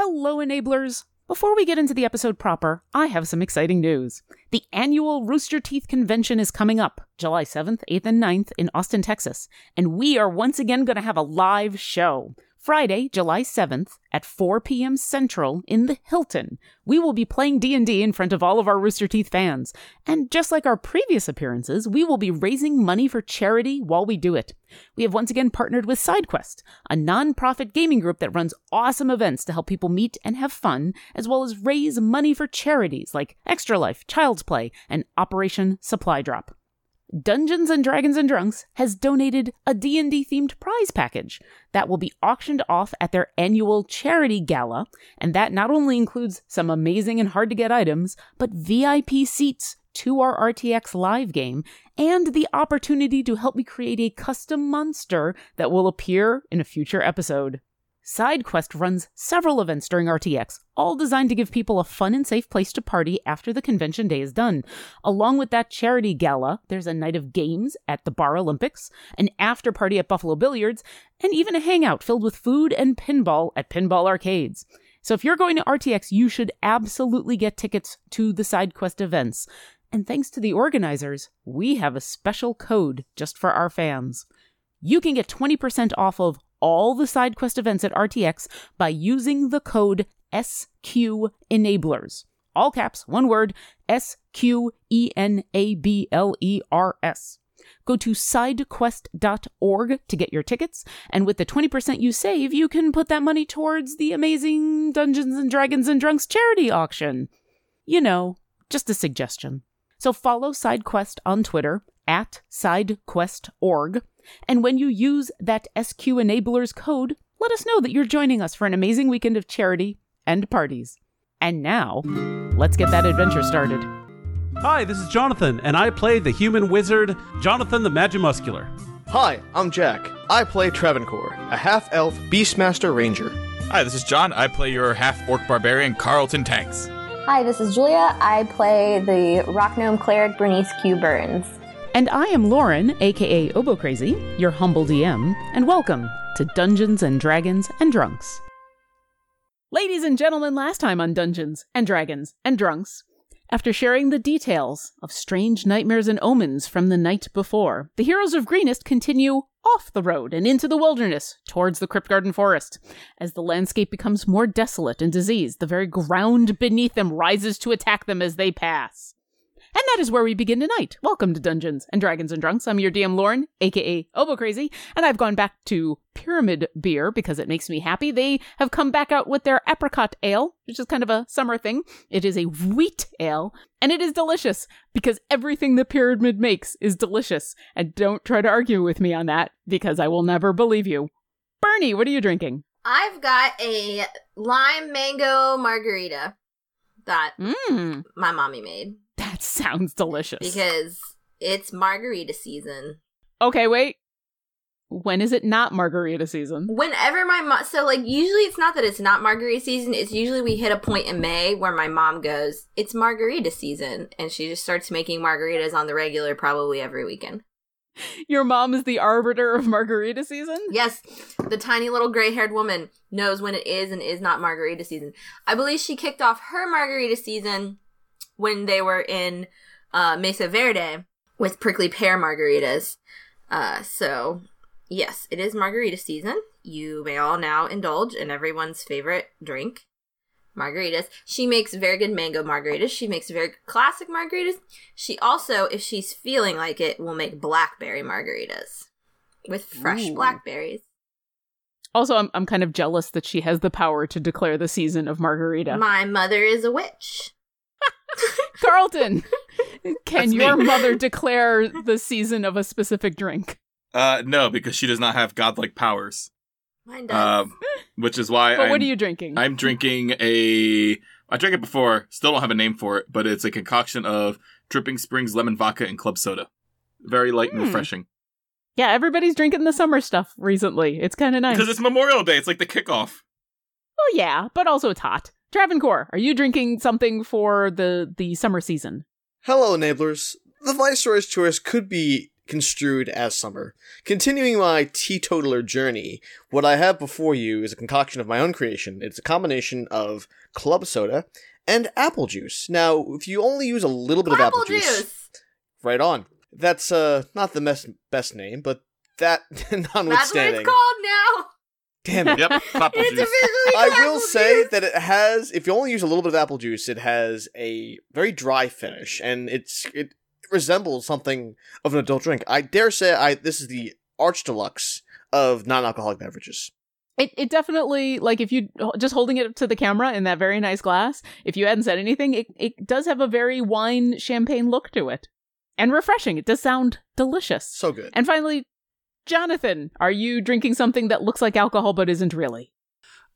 Hello, Enablers! Before we get into the episode proper, I have some exciting news. The annual Rooster Teeth convention is coming up, July 7th, 8th, and 9th in Austin, Texas, and we are once again going to have a live show. Friday, July 7th at 4 p.m. Central in the Hilton. We will be playing D&D in front of all of our Rooster Teeth fans. And just like our previous appearances, we will be raising money for charity while we do it. We have once again partnered with SideQuest, a nonprofit gaming group that runs awesome events to help people meet and have fun, as well as raise money for charities like Extra Life, Child's Play, and Operation Supply Drop. Dungeons and Dragons and Drunks has donated a D&D-themed prize package that will be auctioned off at their annual charity gala, and that not only includes some amazing and hard-to-get items, but VIP seats to our RTX live game, and the opportunity to help me create a custom monster that will appear in a future episode. SideQuest runs several events during RTX, all designed to give people a fun and safe place to party after the convention day is done. Along with that charity gala, there's a night of games at the Bar Olympics, an after-party at Buffalo Billiards, and even a hangout filled with food and pinball at Pinball Arcades. So if you're going to RTX, you should absolutely get tickets to the SideQuest events. And thanks to the organizers, we have a special code just for our fans. You can get 20% off of all the SideQuest events at RTX by using the code SQENABLERS. All caps, one word, SQENABLERS. Go to sidequest.org to get your tickets, and with the 20% you save, you can put that money towards the amazing Dungeons and Dragons and Drunks charity auction. You know, just a suggestion. So follow SideQuest on Twitter, at SideQuest.org. And when you use that SQENABLERS code, let us know that you're joining us for an amazing weekend of charity and parties. And now, let's get that adventure started. Hi, this is Jonathan, and I play the human wizard, Jonathan the Magimuscular. Hi, I'm Jack. I play Trevancore, a half-elf beastmaster ranger. Hi, this is John. I play your half-orc barbarian, Carlton Tanks. Hi, this is Julia. I play the rock gnome cleric, Bernice Q. Burns. And I am Lauren, aka Obocrazy, your humble DM, and welcome to Dungeons and Dragons and Drunks. Ladies and gentlemen, last time on Dungeons and Dragons and Drunks, after sharing the details of strange nightmares and omens from the night before, the heroes of Greenest continue off the road and into the wilderness towards the Cryptgarden Forest. As the landscape becomes more desolate and diseased, the very ground beneath them rises to attack them as they pass. And that is where we begin tonight. Welcome to Dungeons and Dragons and Drunks. I'm your DM Lauren, aka Obocrazy, and I've gone back to Pyramid Beer because it makes me happy. They have come back out with their apricot ale, which is kind of a summer thing. It is a wheat ale, and it is delicious because everything the Pyramid makes is delicious. And don't try to argue with me on that because I will never believe you. Bernie, what are you drinking? I've got a lime mango margarita that my mommy made. That sounds delicious. Because it's margarita season. Okay, wait. When is it not margarita season? Whenever my mom... So, like, usually it's not that it's not margarita season. It's usually we hit a point in May where my mom goes, it's margarita season. And she just starts making margaritas on the regular probably every weekend. Your mom is the arbiter of margarita season? Yes. The tiny little gray-haired woman knows when it is and is not margarita season. I believe she kicked off her margarita season when they were in Mesa Verde with prickly pear margaritas. So, yes, it is margarita season. You may all now indulge in everyone's favorite drink, margaritas. She makes very good mango margaritas. She makes very good classic margaritas. She also, if she's feeling like it, will make blackberry margaritas with fresh blackberries. Also, I'm kind of jealous that she has the power to declare the season of margarita. My mother is a witch. Carlton, can your mother declare the season of a specific drink? No, because she does not have godlike powers. Mine does. Which is why But what are you drinking? I'm drinking I drank it before, still don't have a name for it, but it's a concoction of Dripping Springs lemon vodka and club soda. Very light and refreshing. Yeah, everybody's drinking the summer stuff recently. It's kind of nice. Because it's Memorial Day, it's like the kickoff. Oh yeah, but also it's hot. Trevancore, are you drinking something for the summer season? Hello, Enablers. The Viceroy's choice could be construed as summer. Continuing my teetotaler journey, what I have before you is a concoction of my own creation. It's a combination of club soda and apple juice. Now, if you only use a little bit of apple juice, right on. That's not the best name, but that notwithstanding. That's what it's called now. Damn it. Yep, apple juice. I will say that it has, if you only use a little bit of apple juice, it has a very dry finish, and it resembles something of an adult drink. I dare say this is the arch deluxe of non-alcoholic beverages. It definitely, like, if you just holding it up to the camera in that very nice glass, if you hadn't said anything, it does have a very wine champagne look to it. And refreshing. It does sound delicious. So good. And finally, Jonathan, are you drinking something that looks like alcohol but isn't really?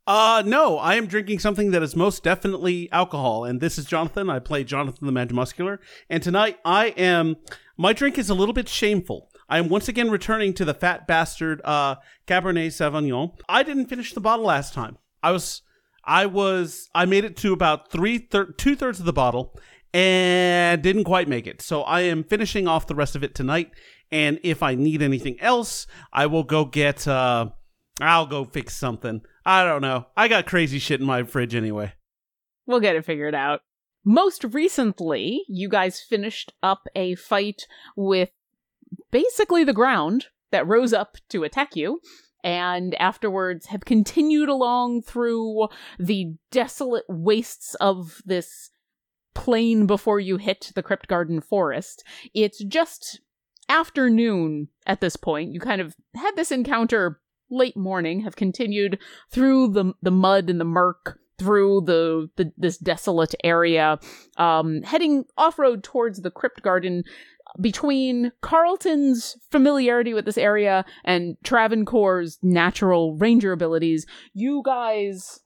No, I am drinking something that is most definitely alcohol. And this is Jonathan. I play Jonathan the Magimuscular. And tonight my drink is a little bit shameful. I am once again returning to the Fat Bastard Cabernet Sauvignon. I didn't finish the bottle last time. I made it to about two-thirds of the bottle and didn't quite make it. So I am finishing off the rest of it tonight. And if I need anything else, I will go get, I'll go fix something. I don't know. I got crazy shit in my fridge anyway. We'll get it figured out. Most recently, you guys finished up a fight with basically the ground that rose up to attack you, and afterwards have continued along through the desolate wastes of this plain before you hit the Cryptgarden Forest. It's just afternoon at this point. You kind of had this encounter late morning, have continued through the mud and the murk, through this desolate area, heading off-road towards the Cryptgarden. Between Carlton's familiarity with this area and Travancore's natural ranger abilities, you guys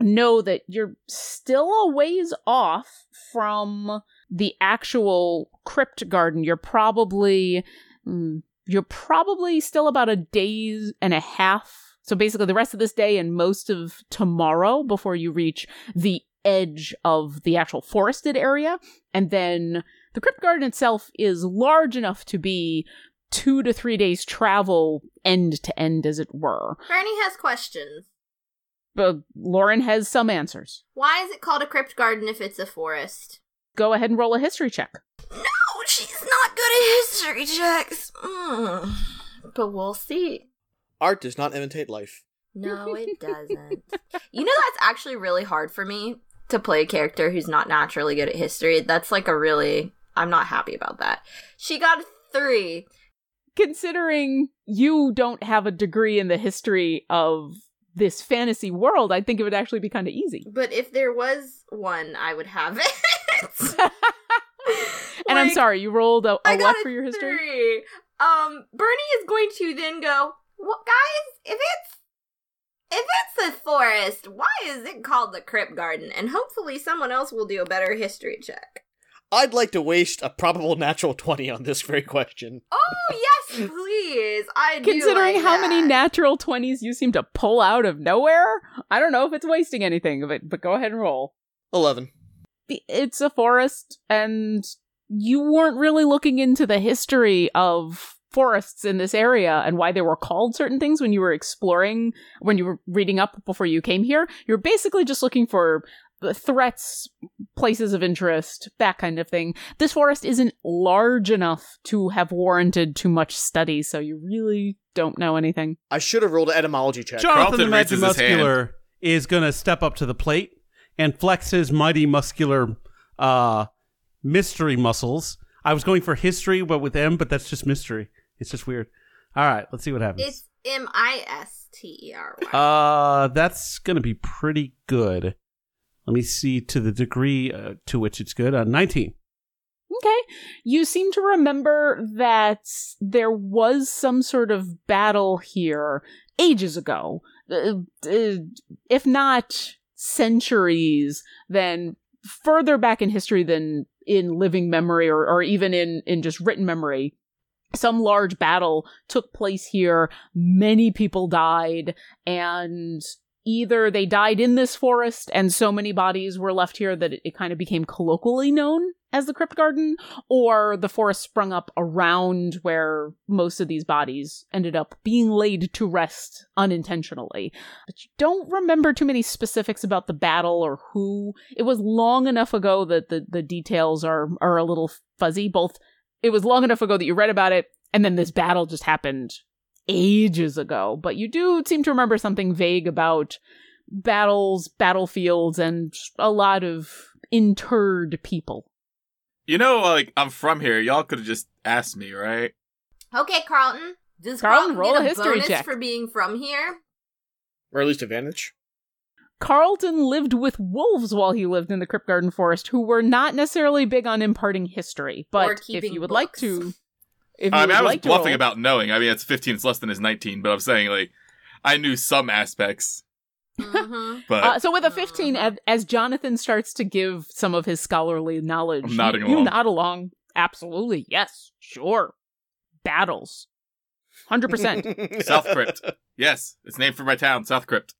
know that you're still a ways off from the actual Cryptgarden. You're probably still about a day and a half. So basically the rest of this day and most of tomorrow before you reach the edge of the actual forested area. And then the Cryptgarden itself is large enough to be 2 to 3 days travel end to end, as it were. Bernie has questions. But Lauren has some answers. Why is it called a Cryptgarden if it's a forest? Go ahead and roll a history check. No, she's not good at history checks. But we'll see. Art does not imitate life. No, it doesn't. You know, that's actually really hard for me to play a character who's not naturally good at history. That's like a really... I'm not happy about that. She got a 3. Considering you don't have a degree in the history of this fantasy world, I think it would actually be kind of easy. But if there was one, I would have it. And I'm sorry, you rolled a what for your history? 3. Bernie is going to then go, well, guys, if it's a forest, why is it called the Cryptgarden? And hopefully someone else will do a better history check. I'd like to waste a probable natural 20 on this very question. Oh, yes, please. I do. Considering how many natural 20s you seem to pull out of nowhere, I don't know if it's wasting anything, but go ahead and roll. 11. It's a forest, and you weren't really looking into the history of forests in this area and why they were called certain things when you were exploring, when you were reading up before you came here. You're basically just looking for threats, places of interest, that kind of thing. This forest isn't large enough to have warranted too much study, so you really don't know anything. I should have rolled an etymology check. Jonathan the Magimuscular is going to step up to the plate and flex his mighty muscular mystery muscles. I was going for history with M, but that's just mystery. It's just weird. All right, let's see what happens. It's MISTERY. That's going to be pretty good. Let me see to the degree to which it's good. 19. Okay. You seem to remember that there was some sort of battle here ages ago. If not centuries, then further back in history than in living memory or even in just written memory. Some large battle took place here. Many people died, and either they died in this forest and so many bodies were left here that it kind of became colloquially known as the Crypt Garden, or the forest sprung up around where most of these bodies ended up being laid to rest unintentionally. But you don't remember too many specifics about the battle or who. It was long enough ago that the details are a little fuzzy. Both, it was long enough ago that you read about it, and then this battle just happened ages ago. But you do seem to remember something vague about battles, battlefields, and a lot of interred people. You know, like, I'm from here. Y'all could have just asked me, right? Okay, Carlton. Does Carlton roll get a history bonus check for being from here? Or at least advantage. Carlton lived with wolves while he lived in the Cryptgarden Forest, who were not necessarily big on imparting history. But if you would like to... I was bluffing about knowing. I mean, it's 15, it's less than his 19, but I'm saying, like, I knew some aspects. Mm-hmm. But, so with a 15, as Jonathan starts to give some of his scholarly knowledge, you nod along. Absolutely, yes, sure. Battles. 100%. South Crypt. Yes, it's named for my town, South Crypt.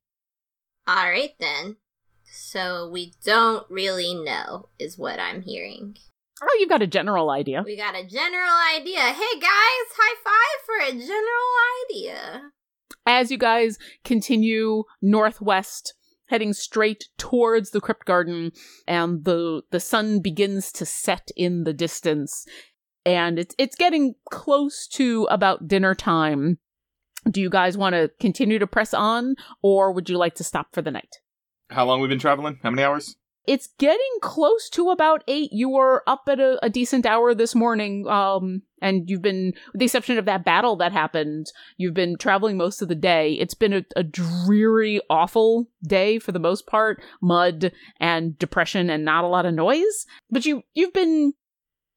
All right, then. So we don't really know, is what I'm hearing. Oh, you've got a general idea. We got a general idea. Hey, guys, high five for a general idea. As you guys continue northwest, heading straight towards the Crypt Garden, and the sun begins to set in the distance, and it's getting close to about dinner time. Do you guys want to continue to press on, or would you like to stop for the night? How long we've been traveling? How many hours? It's getting close to about 8. You were up at a decent hour this morning, and you've been, with the exception of that battle that happened, you've been traveling most of the day. It's been a dreary, awful day for the most part. Mud and depression and not a lot of noise. But you've been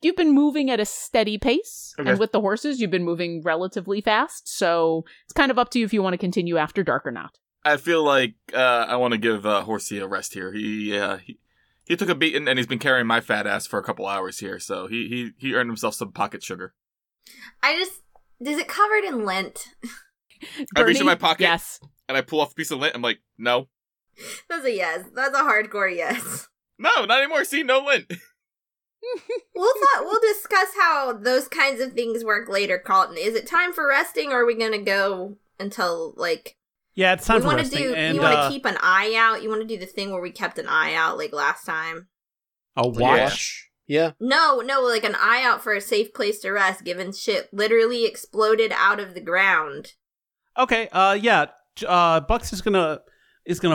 moving at a steady pace, okay. And with the horses, you've been moving relatively fast, so it's kind of up to you if you want to continue after dark or not. I feel like I want to give Horsey a rest here. He took a beating, and he's been carrying my fat ass for a couple hours here, so he earned himself some pocket sugar. Is it covered in lint? I reach in my pocket, yes, and I pull off a piece of lint. I'm like, no. That's a yes. That's a hardcore yes. No, not anymore. See, no lint. We'll discuss how those kinds of things work later, Carlton. Is it time for resting, or are we going to go until, like... Yeah, it's time for resting. You want to keep an eye out? You want to do the thing where we kept an eye out, like last time? A watch? Yeah. No, like an eye out for a safe place to rest, given shit literally exploded out of the ground. Okay, yeah. Bucks is gonna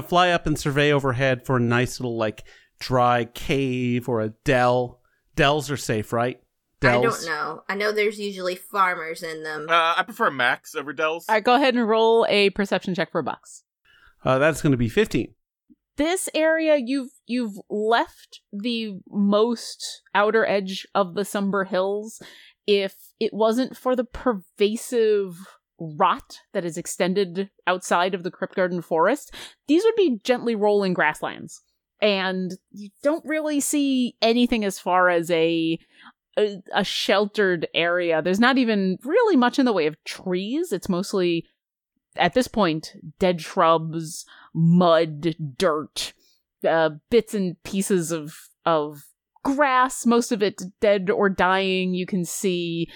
fly up and survey overhead for a nice little, like, dry cave or a dell. Dells are safe, right? Dells. I don't know. I know there's usually farmers in them. I prefer Max over Dells. All right, go ahead and roll a perception check for Bucks. That's going to be 15. This area, you've left the most outer edge of the Sumber Hills. If it wasn't for the pervasive rot that is extended outside of the Cryptgarden Forest, these would be gently rolling grasslands. And you don't really see anything as far as a sheltered area. There's not even really much in the way of trees. It's mostly, at this point, dead shrubs, mud, dirt, bits and pieces of grass. Most of it dead or dying. You can see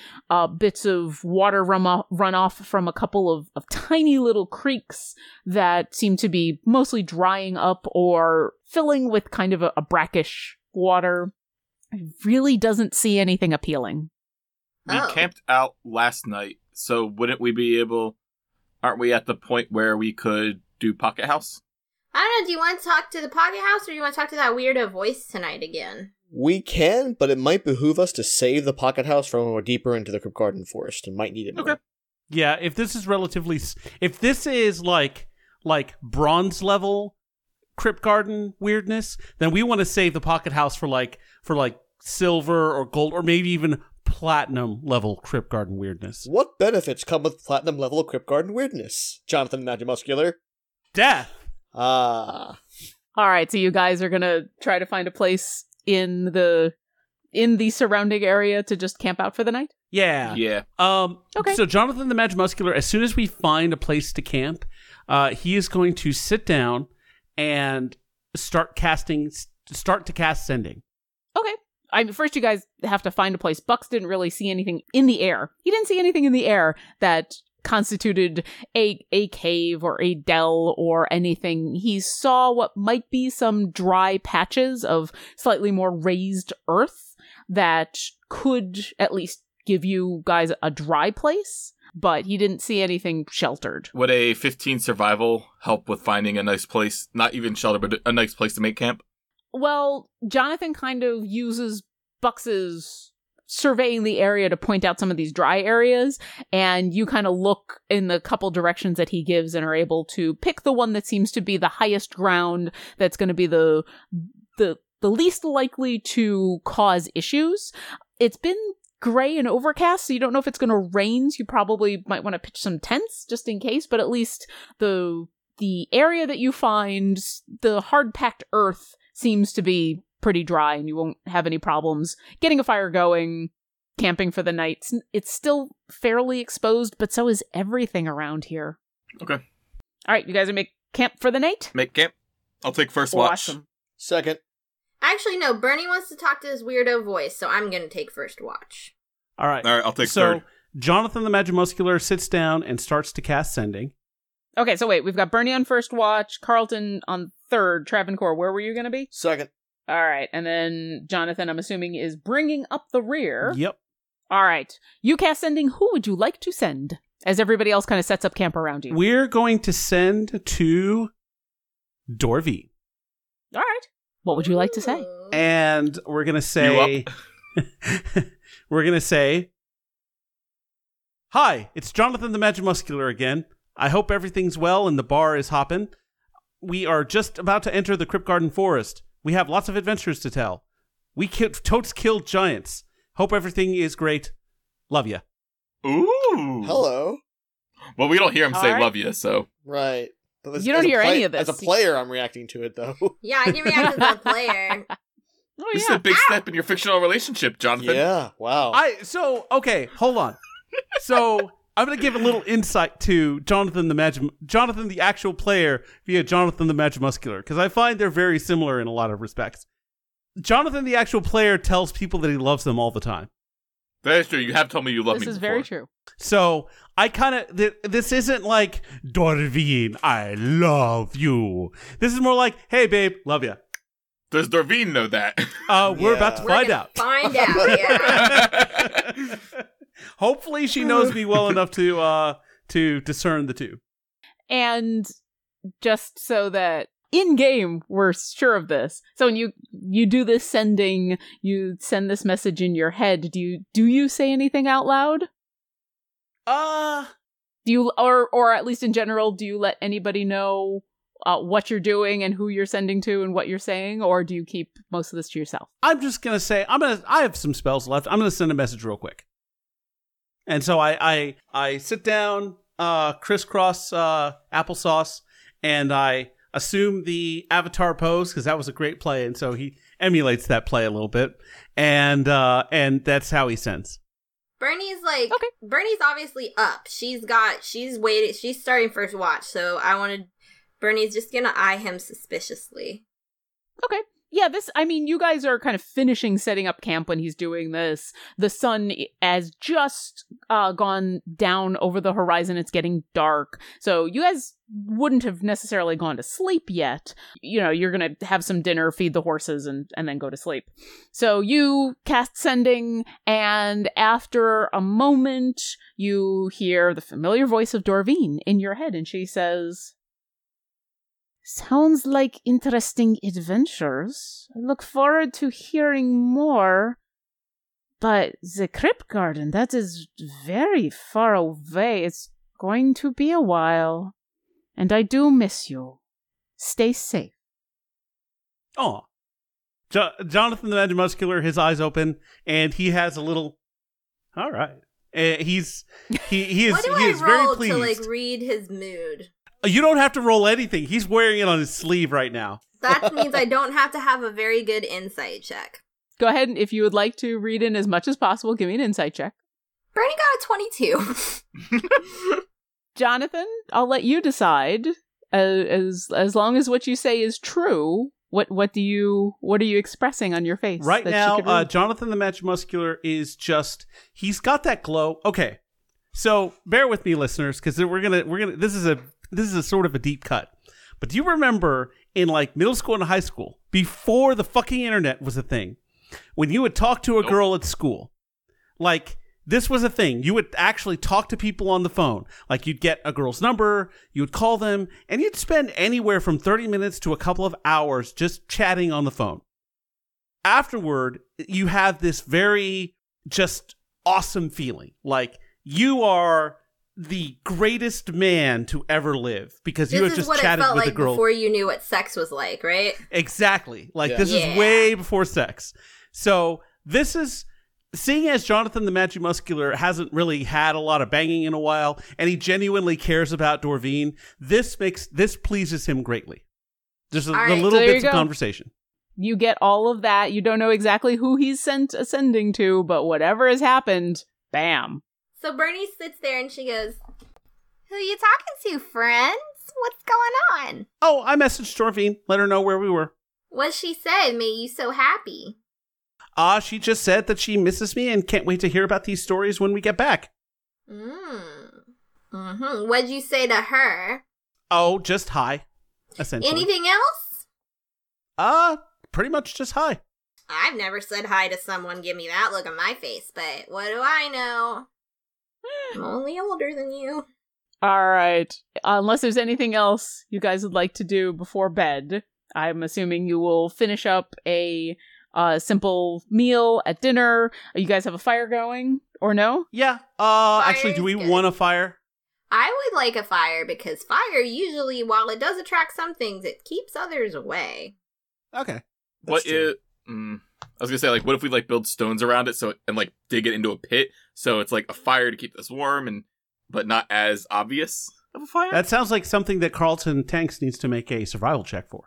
bits of water runoff from a couple of tiny little creeks that seem to be mostly drying up or filling with kind of a brackish water. It really doesn't see anything appealing. We camped out last night, so wouldn't we be able... Aren't we at the point where we could do Pocket House? I don't know, do you want to talk to the Pocket House, or do you want to talk to that weirdo voice tonight again? We can, but it might behoove us to save the Pocket House from when we're deeper into the Cryptgarden Forest and might need it more. Okay. Yeah, if this is like bronze level Cryptgarden weirdness, then we want to save the Pocket House for silver or gold or maybe even platinum level Cryptgarden weirdness. What benefits come with platinum level Cryptgarden weirdness, Jonathan the Magimuscular? Death. All right, so you guys are gonna try to find a place in the surrounding area to just camp out for the night? Yeah. Okay. So Jonathan the Magimuscular, as soon as we find a place to camp, he is going to sit down and start to cast Sending. Okay. first you guys have to find a place. Bucks didn't really see anything in the air. He didn't see anything in the air that constituted a cave or a dell or anything. He saw what might be some dry patches of slightly more raised earth that could at least give you guys a dry place, but he didn't see anything sheltered. Would a 15 survival help with finding a nice place? Not even shelter, but a nice place to make camp? Well, Jonathan kind of uses Bucks's surveying the area to point out some of these dry areas, and you kind of look in the couple directions that he gives and are able to pick the one that seems to be the highest ground, that's going to be the least likely to cause issues. It's been gray and overcast, so you don't know if it's going to rain, so you probably might want to pitch some tents just in case, but at least the area that you find, the hard-packed earth seems to be pretty dry, and you won't have any problems getting a fire going, camping for the night. It's still fairly exposed, but so is everything around here. Okay. All right, you guys are make camp for the night? Make camp. I'll take first watch. Awesome. Second. Actually, no, Bernie wants to talk to his weirdo voice, so I'm going to take first watch. All right, I'll take third. So, Jonathan the Magimuscular sits down and starts to cast Sending. Okay, so wait, we've got Bernie on first watch, Carlton on third, Trevancore, where were you going to be? Second. All right, and then Jonathan, I'm assuming, is bringing up the rear. Yep. All right, you cast Sending. Who would you like to send? As everybody else kind of sets up camp around you. We're going to send to Dorvine. All right. What would you like to say? And we're going to say, hi, it's Jonathan the Magimuscular again. I hope everything's well and the bar is hopping. We are just about to enter the Cryptgarden Forest. We have lots of adventures to tell. We totes killed giants. Hope everything is great. Love ya. Ooh. Hello. Well, we don't hear him say love ya, so. Right. You don't hear any of this. As a player, I'm reacting to it, though. Yeah, I can react as a player. Oh, this is a big step in your fictional relationship, Jonathan. Yeah, wow. Okay, hold on. So, I'm going to give a little insight to Jonathan the actual player via Jonathan the Magimuscular, because I find they're very similar in a lot of respects. Jonathan the actual player tells people that he loves them all the time. That is true. You have told me you love me before. This is very true. So I kind of, this isn't like, Dorvine, I love you. This is more like, hey, babe, love ya. Does Dorvine know that? We're about to find out. Find out, yeah. Hopefully she knows me well enough to discern the two. And just so that in game, we're sure of this. So when you do this sending, you send this message in your head. Do you say anything out loud? Do you or at least in general, do you let anybody know what you're doing and who you're sending to and what you're saying, or do you keep most of this to yourself? I'm just gonna say I have some spells left. I'm gonna send a message real quick. And so I sit down, crisscross applesauce, and I assume the avatar pose, because that was a great play, and so he emulates that play a little bit, and that's how he sends. Bernie's like, okay. Bernie's obviously up. She's waited. She's starting first watch, so Bernie's just gonna eye him suspiciously. Okay. Yeah, you guys are kind of finishing setting up camp when he's doing this. The sun has just gone down over the horizon. It's getting dark. So you guys wouldn't have necessarily gone to sleep yet. You know, you're going to have some dinner, feed the horses, and then go to sleep. So you cast Sending, and after a moment, you hear the familiar voice of Dorvine in your head, and she says, sounds like interesting adventures. I look forward to hearing more. But the Cryptgarden, that is very far away. It's going to be a while. And I do miss you. Stay safe. Oh. Jonathan the Magimuscular, his eyes open, and he has a little... All right. He is very pleased. What do I roll to read his mood? You don't have to roll anything. He's wearing it on his sleeve right now. That means I don't have to have a very good insight check. Go ahead, and if you would like to read in as much as possible, give me an insight check. Bernie got a 22. Jonathan, I'll let you decide. As long as what you say is true, What are you expressing on your face right now? Jonathan the Magimuscular is just—he's got that glow. Okay, so bear with me, listeners, because we're gonna. This is a sort of a deep cut. But do you remember in like middle school and high school, before the fucking internet was a thing, when you would talk to a girl at school, like this was a thing. You would actually talk to people on the phone. Like you'd get a girl's number, you would call them, and you'd spend anywhere from 30 minutes to a couple of hours just chatting on the phone. Afterward, you have this very just awesome feeling. Like you are the greatest man to ever live because you have just chatted with a girl. This is what it felt like before you knew what sex was like, right? Exactly. Like this is way before sex. So this is, seeing as Jonathan the Magimuscular hasn't really had a lot of banging in a while and he genuinely cares about Dorvine, this pleases him greatly. Just the little bits of conversation. You get all of that. You don't know exactly who he's ascending to, but whatever has happened, bam. So Bernice sits there and she goes, "Who you talking to, friends? What's going on?" "Oh, I messaged Dorvine. Let her know where we were." "What she said made you so happy?" She just said that she misses me and can't wait to hear about these stories when we get back." Mm-hmm. What'd you say to her?" "Oh, just hi, essentially." "Anything else?" Pretty much just hi." I've never said hi to someone give me that look on my face, but what do I know? I'm only older than you. All right. Unless there's anything else you guys would like to do before bed, I'm assuming you will finish up a simple meal at dinner. You guys have a fire going, or no? Yeah. Actually, do we want a fire? I would like a fire because fire usually, while it does attract some things, it keeps others away. Okay. I was gonna say, like, what if we like build stones around it and like dig it into a pit so it's like a fire to keep us warm but not as obvious of a fire? That sounds like something that Carlton Tanks needs to make a survival check for.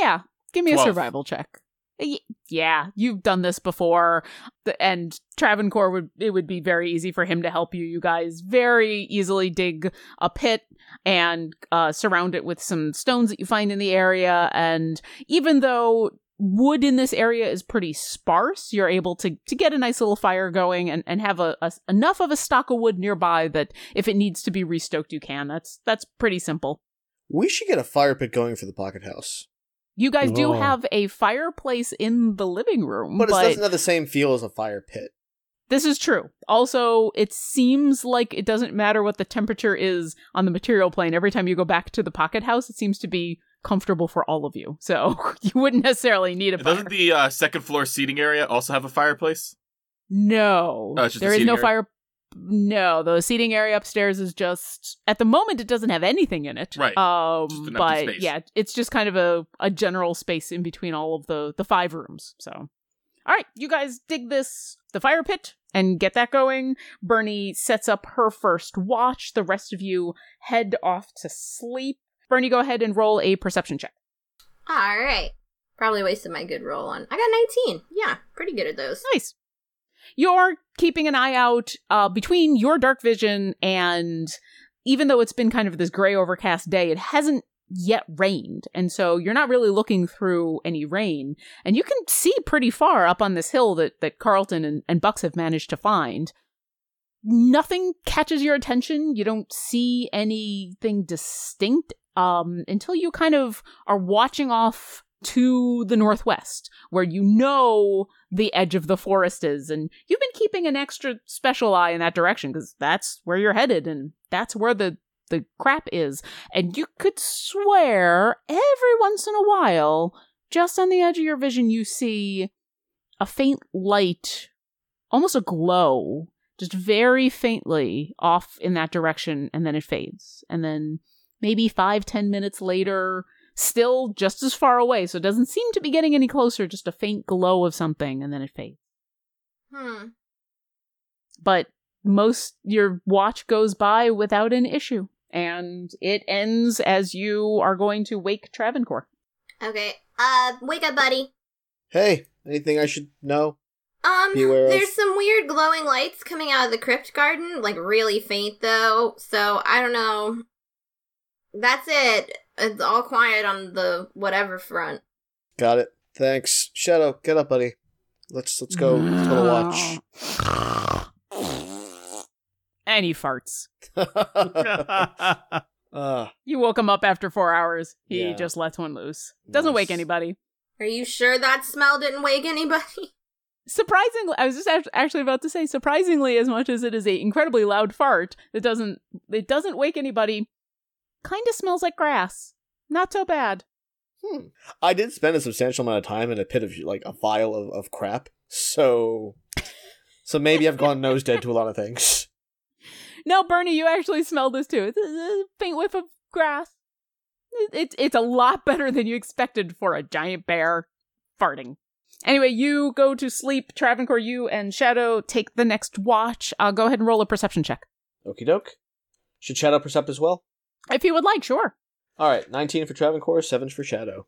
Yeah. Give me 12. A survival check. Yeah, you've done this before, and Trevancore would be very easy for him to help you. You guys very easily dig a pit and surround it with some stones that you find in the area, and even though wood in this area is pretty sparse, you're able to get a nice little fire going and have enough of a stock of wood nearby that if it needs to be restoked, you can. That's pretty simple. We should get a fire pit going for the pocket house. You guys do have a fireplace in the living room. But it doesn't have the same feel as a fire pit. This is true. Also, it seems like it doesn't matter what the temperature is on the material plane. Every time you go back to the pocket house, it seems to be comfortable for all of you. So you wouldn't necessarily need a fire. Doesn't the second floor seating area also have a fireplace? No. Oh, there is no fire. No, the seating area upstairs is just, at the moment, it doesn't have anything in it. Right. But space. Yeah, it's just kind of a general space in between all of the five rooms. So, all right, you guys dig the fire pit and get that going. Bernie sets up her first watch. The rest of you head off to sleep. Bernie, go ahead and roll a perception check. All right. Probably wasted my good roll on. I got 19. Yeah, pretty good at those. Nice. You're keeping an eye out between your dark vision, and even though it's been kind of this gray overcast day, it hasn't yet rained. And so you're not really looking through any rain. And you can see pretty far up on this hill that Carlton and Bucks have managed to find. Nothing catches your attention. You don't see anything distinct until you kind of are watching off to the northwest, where you know the edge of the forest is, and you've been keeping an extra special eye in that direction because that's where you're headed and that's where the crap is. And you could swear every once in a while, just on the edge of your vision, you see a faint light, almost a glow, just very faintly off in that direction, and then it fades. And then maybe 5-10 minutes later, still just as far away, so it doesn't seem to be getting any closer, just a faint glow of something, and then it fades. But your watch goes by without an issue, and it ends as you are going to wake Trevancore. Okay, wake up, buddy. Hey, anything I should know? There's some weird glowing lights coming out of the crypt garden, like really faint though, so I don't know. That's it. It's all quiet on the whatever front. Got it. Thanks. Shadow, get up, buddy. Let's go. Let's go to watch. And he farts. You woke him up after 4 hours. He just lets one loose. Doesn't wake anybody. Are you sure that smell didn't wake anybody? Surprisingly, I was just actually about to say, surprisingly, as much as it is an incredibly loud fart, it doesn't wake anybody. Kind of smells like grass. Not so bad. I did spend a substantial amount of time in a pit of, like, a vial of crap, so maybe I've gone nose dead to a lot of things. No, Bernie, you actually smell this too. It's a faint whiff of grass. It's a lot better than you expected for a giant bear farting. Anyway, you go to sleep. Trevancore, you and Shadow take the next watch. Go ahead and roll a perception check. Okie doke. Should Shadow percept as well? If you would like, sure. All right, 19 for Trevancore, 7 for Shadow.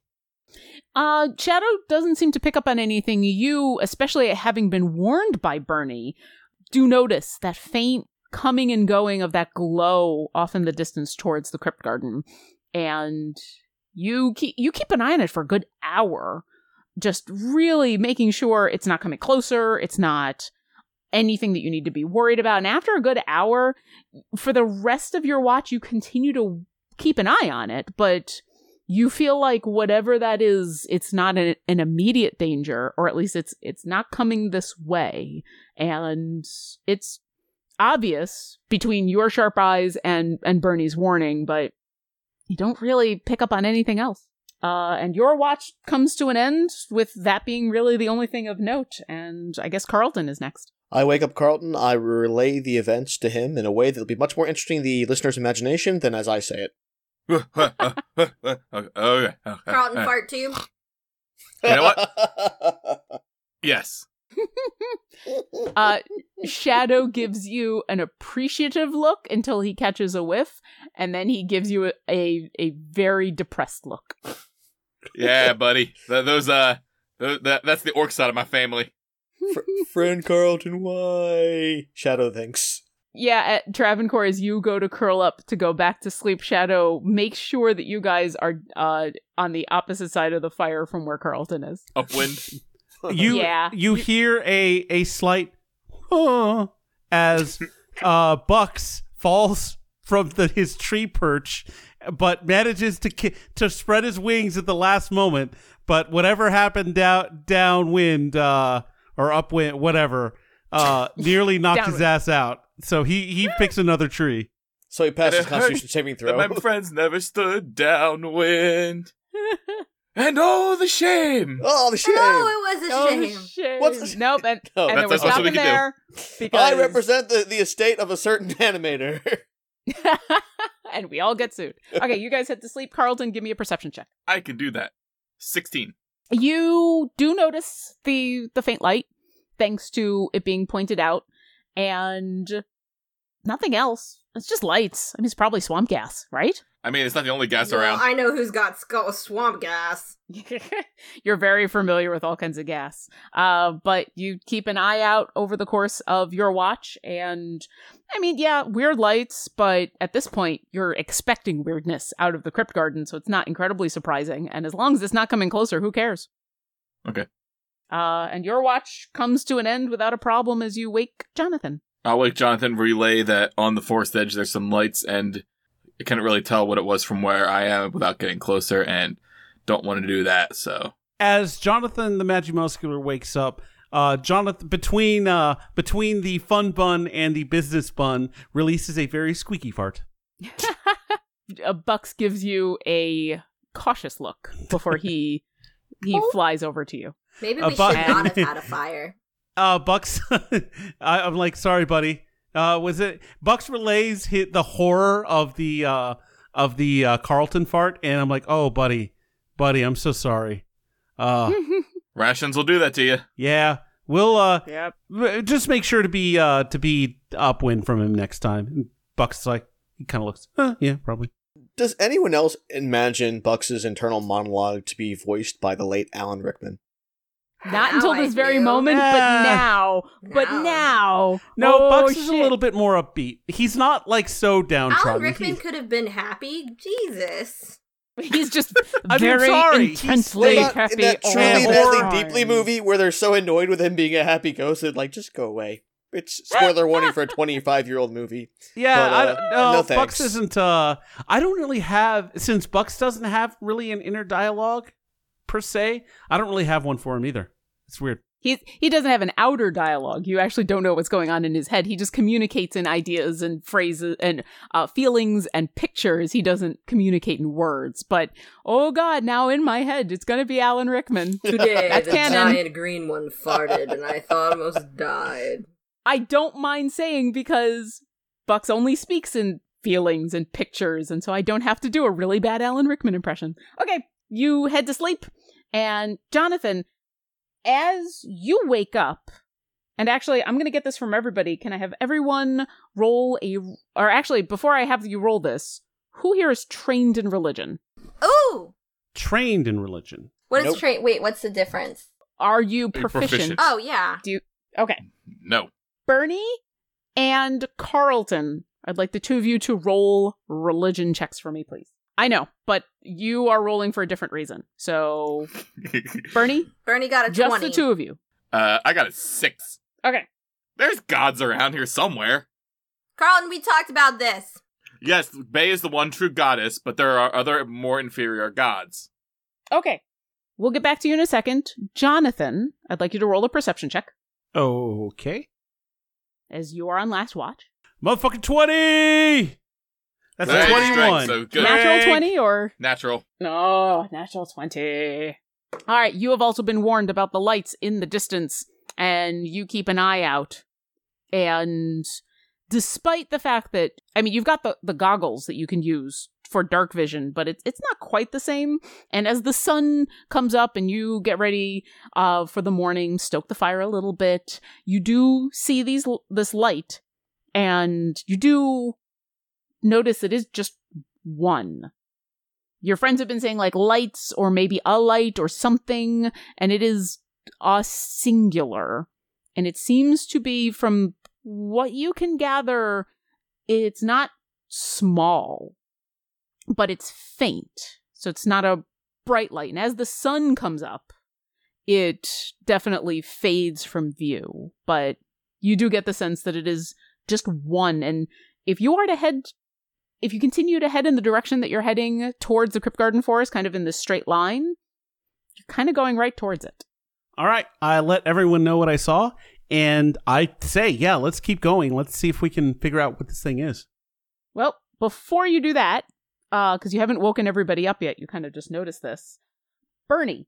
Shadow doesn't seem to pick up on anything. You, especially having been warned by Bernie, do notice that faint coming and going of that glow off in the distance towards the Crypt Garden. And you keep an eye on it for a good hour, just really making sure it's not coming closer, it's not anything that you need to be worried about. And after a good hour, for the rest of your watch, you continue to keep an eye on it, but you feel like whatever that is, it's not an immediate danger, or at least it's not coming this way. And it's obvious between your sharp eyes and Bernie's warning, but you don't really pick up on anything else. And your watch comes to an end, with that being really the only thing of note, and I guess Carlton is next. I wake up Carlton, I relay the events to him in a way that'll be much more interesting to the listener's imagination than as I say it. Carlton fart too. You know what? Yes. Shadow gives you an appreciative look until he catches a whiff, and then he gives you a very depressed look. Yeah, buddy. That's the orc side of my family. Friend Carlton, why? Shadow thinks. Yeah, at Trevancore, as you go to curl up to go back to sleep, Shadow, make sure that you guys are on the opposite side of the fire from where Carlton is. Upwind. You hear a slight as Bucks falls from his tree perch, but manages to spread his wings at the last moment. But whatever happened downwind or upwind, whatever, nearly knocked his ass out. So he picks another tree. So he passed his constitution saving throw. My friends never stood downwind. And oh, the shame! Oh, the shame! Oh, it was a shame. What's the shame? Nope, and there was nothing there. Because I represent the estate of a certain animator. And we all get sued. Okay, you guys head to sleep. Carlton, give me a perception check. I can do that. 16. You do notice the faint light, thanks to it being pointed out, and nothing else. It's just lights. I mean, it's probably swamp gas, right? I mean, it's not the only gas around. I know who's got swamp gas. You're very familiar with all kinds of gas. But you keep an eye out over the course of your watch. And, I mean, yeah, weird lights. But at this point, you're expecting weirdness out of the Crypt Garden. So it's not incredibly surprising. And as long as it's not coming closer, who cares? Okay. And your watch comes to an end without a problem as you wake Jonathan. I'll wake Jonathan, relay that on the forest edge there's some lights and... I couldn't really tell what it was from where I am without getting closer, and don't want to do that, so. As Jonathan the Magimuscular wakes up, Jonathan, between the fun bun and the business bun, releases a very squeaky fart. Bucks gives you a cautious look before he flies over to you. Maybe we should not have had a fire. Bucks, I'm like, sorry, buddy. Was it Bucks relays hit the horror of the Carlton fart, and I'm like, oh, buddy, I'm so sorry. Rations will do that to you. Yeah, we'll just make sure to be upwind from him next time. And Bucks is like, he kind of looks, yeah, probably. Does anyone else imagine Bucks' internal monologue to be voiced by the late Alan Rickman? Not until this very moment, but now. No, oh, Bucks is a little bit more upbeat. He's not, like, so downtrodden. Alan Rickman could have been happy. Jesus. He's just very intensely happy. In that truly badly deeply movie where they're so annoyed with him being a happy ghost, they're like, just go away. It's spoiler warning for a 25-year-old movie. Yeah, but, no thanks. Bucks isn't. I don't really have, since Bucks doesn't have really an inner dialogue per se. I don't really have one for him either. It's weird. He doesn't have an outer dialogue. You actually don't know what's going on in his head. He just communicates in ideas and phrases and feelings and pictures. He doesn't communicate in words. But, oh God, now in my head, it's going to be Alan Rickman. Today, the giant green one farted and I thought almost died. I don't mind saying because Bucks only speaks in feelings and pictures. And so I don't have to do a really bad Alan Rickman impression. Okay, you head to sleep. And Jonathan... as you wake up, and actually, I'm going to get this from everybody. Can I have everyone roll or actually, before I have you roll this, who here is trained in religion? Ooh! Trained in religion. What is trained? Wait, what's the difference? Are you proficient? Oh, yeah. Okay. No. Bernie and Carlton, I'd like the two of you to roll religion checks for me, please. I know, but you are rolling for a different reason. So, Bernie got a 20. Just the two of you. I got a 6. Okay. There's gods around here somewhere. Carlton, we talked about this. Yes, Bay is the one true goddess, but there are other more inferior gods. Okay. We'll get back to you in a second. Jonathan, I'd like you to roll a perception check. Okay. As you are on last watch. Motherfucking 20! That's a 21. Strength, so natural 20 or? Natural. No, natural 20. All right, you have also been warned about the lights in the distance, and you keep an eye out. And despite the fact that, I mean, you've got the goggles that you can use for dark vision, but it's not quite the same. And as the sun comes up and you get ready for the morning, stoke the fire a little bit, you do see this light, and you do... notice it is just one. Your friends have been saying like lights or maybe a light or something, and it is a singular. And it seems to be, from what you can gather, it's not small, but it's faint. So it's not a bright light. And as the sun comes up, it definitely fades from view. But you do get the sense that it is just one. And if you continue to head in the direction that you're heading towards the Cryptgarden Forest, kind of in this straight line, you're kind of going right towards it. All right. I let everyone know what I saw, and I say, yeah, let's keep going. Let's see if we can figure out what this thing is. Well, before you do that, because you haven't woken everybody up yet, you kind of just noticed this. Bernie,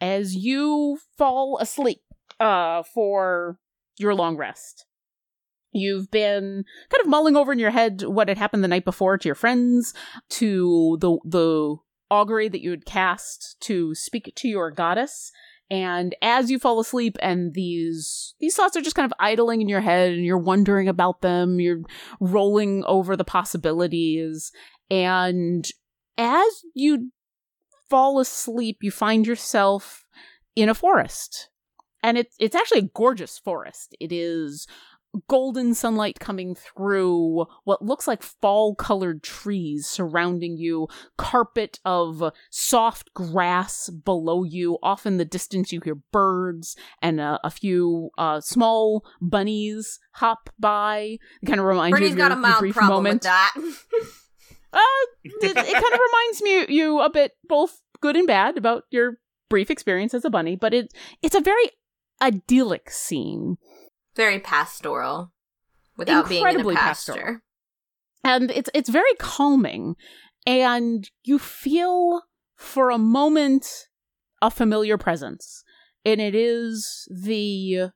as you fall asleep for your long rest, you've been kind of mulling over in your head what had happened the night before to your friends, to the augury that you had cast to speak to your goddess. And as you fall asleep and these thoughts are just kind of idling in your head and you're wondering about them, you're rolling over the possibilities. And as you fall asleep, you find yourself in a forest. And it's actually a gorgeous forest. It is... golden sunlight coming through what looks like fall-colored trees surrounding you, carpet of soft grass below you. Off in the distance, you hear birds and a few small bunnies hop by. It kind of reminds you of your brief moment. Bernie's got a mild problem with that. It kind of reminds me you a bit, both good and bad, about your brief experience as a bunny. But it's a very idyllic scene. Very pastoral, without incredibly being in a pastoral. And it's very calming. And you feel, for a moment, a familiar presence. And it is the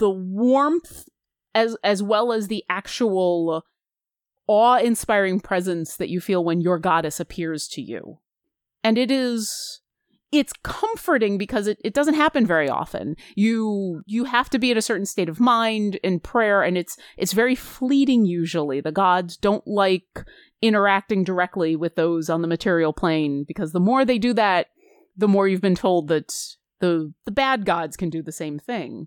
warmth as well as the actual awe-inspiring presence that you feel when your goddess appears to you. And it is... it's comforting because it doesn't happen very often. You have to be in a certain state of mind in prayer, and it's very fleeting usually. The gods don't like interacting directly with those on the material plane, because the more they do that, the more you've been told that the bad gods can do the same thing.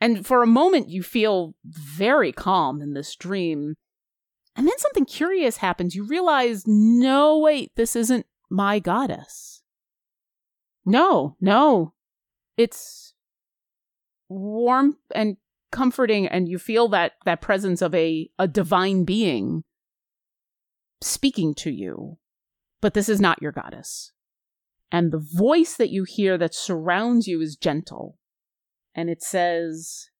And for a moment, you feel very calm in this dream. And then something curious happens. You realize, no, wait, this isn't my goddess. No. It's warm and comforting, and you feel that presence of a divine being speaking to you. But this is not your goddess. And the voice that you hear that surrounds you is gentle. And it says,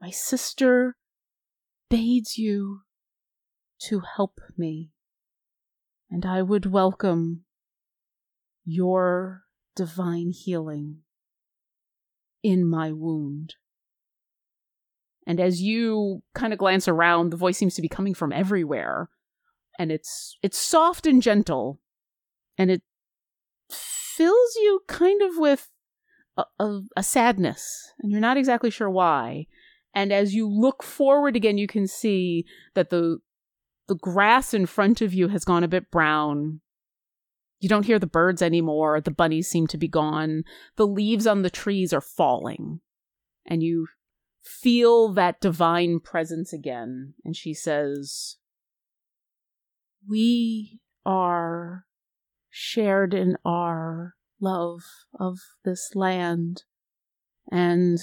"My sister bades you to help me, and I would welcome your divine healing in my wound." And as you kind of glance around, the voice seems to be coming from everywhere. And it's soft and gentle, and it fills you kind of with a sadness, and you're not exactly sure why. And as you look forward again, you can see that the grass in front of you has gone a bit brown. You don't hear the birds anymore. The bunnies seem to be gone. The leaves on the trees are falling. And you feel that divine presence again. And she says, "We are shared in our love of this land, and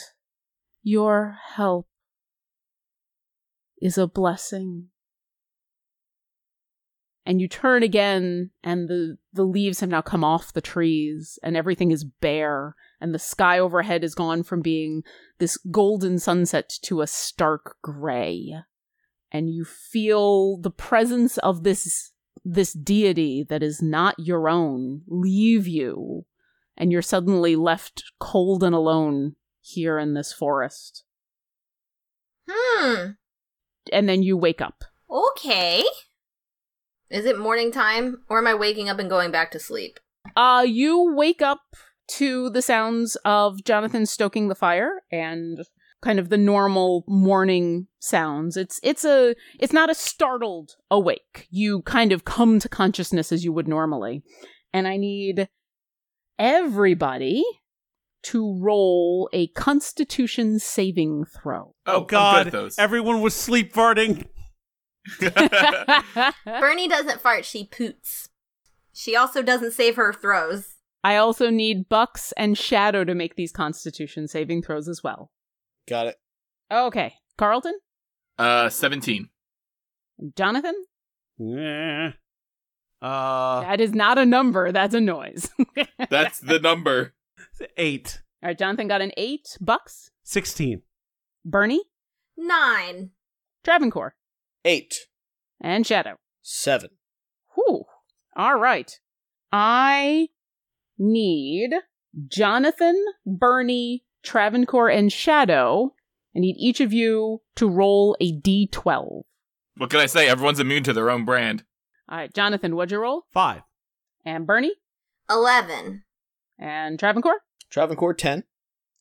your help is a blessing." And you turn again, and the leaves have now come off the trees, and everything is bare, and the sky overhead is gone from being this golden sunset to a stark gray. And you feel the presence of this deity that is not your own leave you, and you're suddenly left cold and alone here in this forest. And then you wake up. Okay. Is it morning time, or am I waking up and going back to sleep? You wake up to the sounds of Jonathan stoking the fire and kind of the normal morning sounds. It's not a startled awake. You kind of come to consciousness as you would normally. And I need everybody to roll a Constitution saving throw. Oh God, everyone was sleep farting. Bernie doesn't fart, she poots. She also doesn't save her throws. I also need Bucks and Shadow to make these Constitution saving throws as well. Got it. Okay. Carlton? 17. Jonathan? Yeah. That is not a number, that's a noise. That's the number. 8. All right, Jonathan got an 8. Bucks? 16. Bernie? 9. Trevancore? 8. And Shadow? 7. Whew. All right. I need Jonathan, Bernie, Trevancore, and Shadow. I need each of you to roll a D12. What can I say? Everyone's immune to their own brand. All right, Jonathan, what'd you roll? 5. And Bernie? 11. And Trevancore? Trevancore, 10.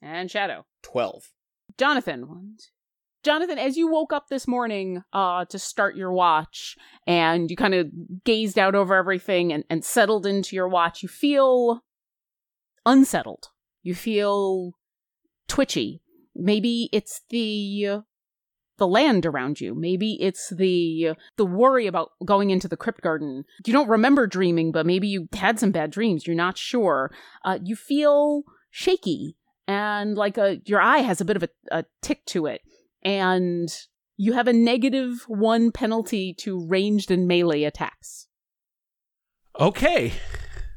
And Shadow? 12. Jonathan, as you woke up this morning to start your watch, and you kind of gazed out over everything and settled into your watch, you feel unsettled. You feel twitchy. Maybe it's the land around you. Maybe it's the worry about going into the crypt garden. You don't remember dreaming, but maybe you had some bad dreams. You're not sure. You feel shaky, and like your eye has a bit of a tick to it. And you have a -1 penalty to ranged and melee attacks. Okay.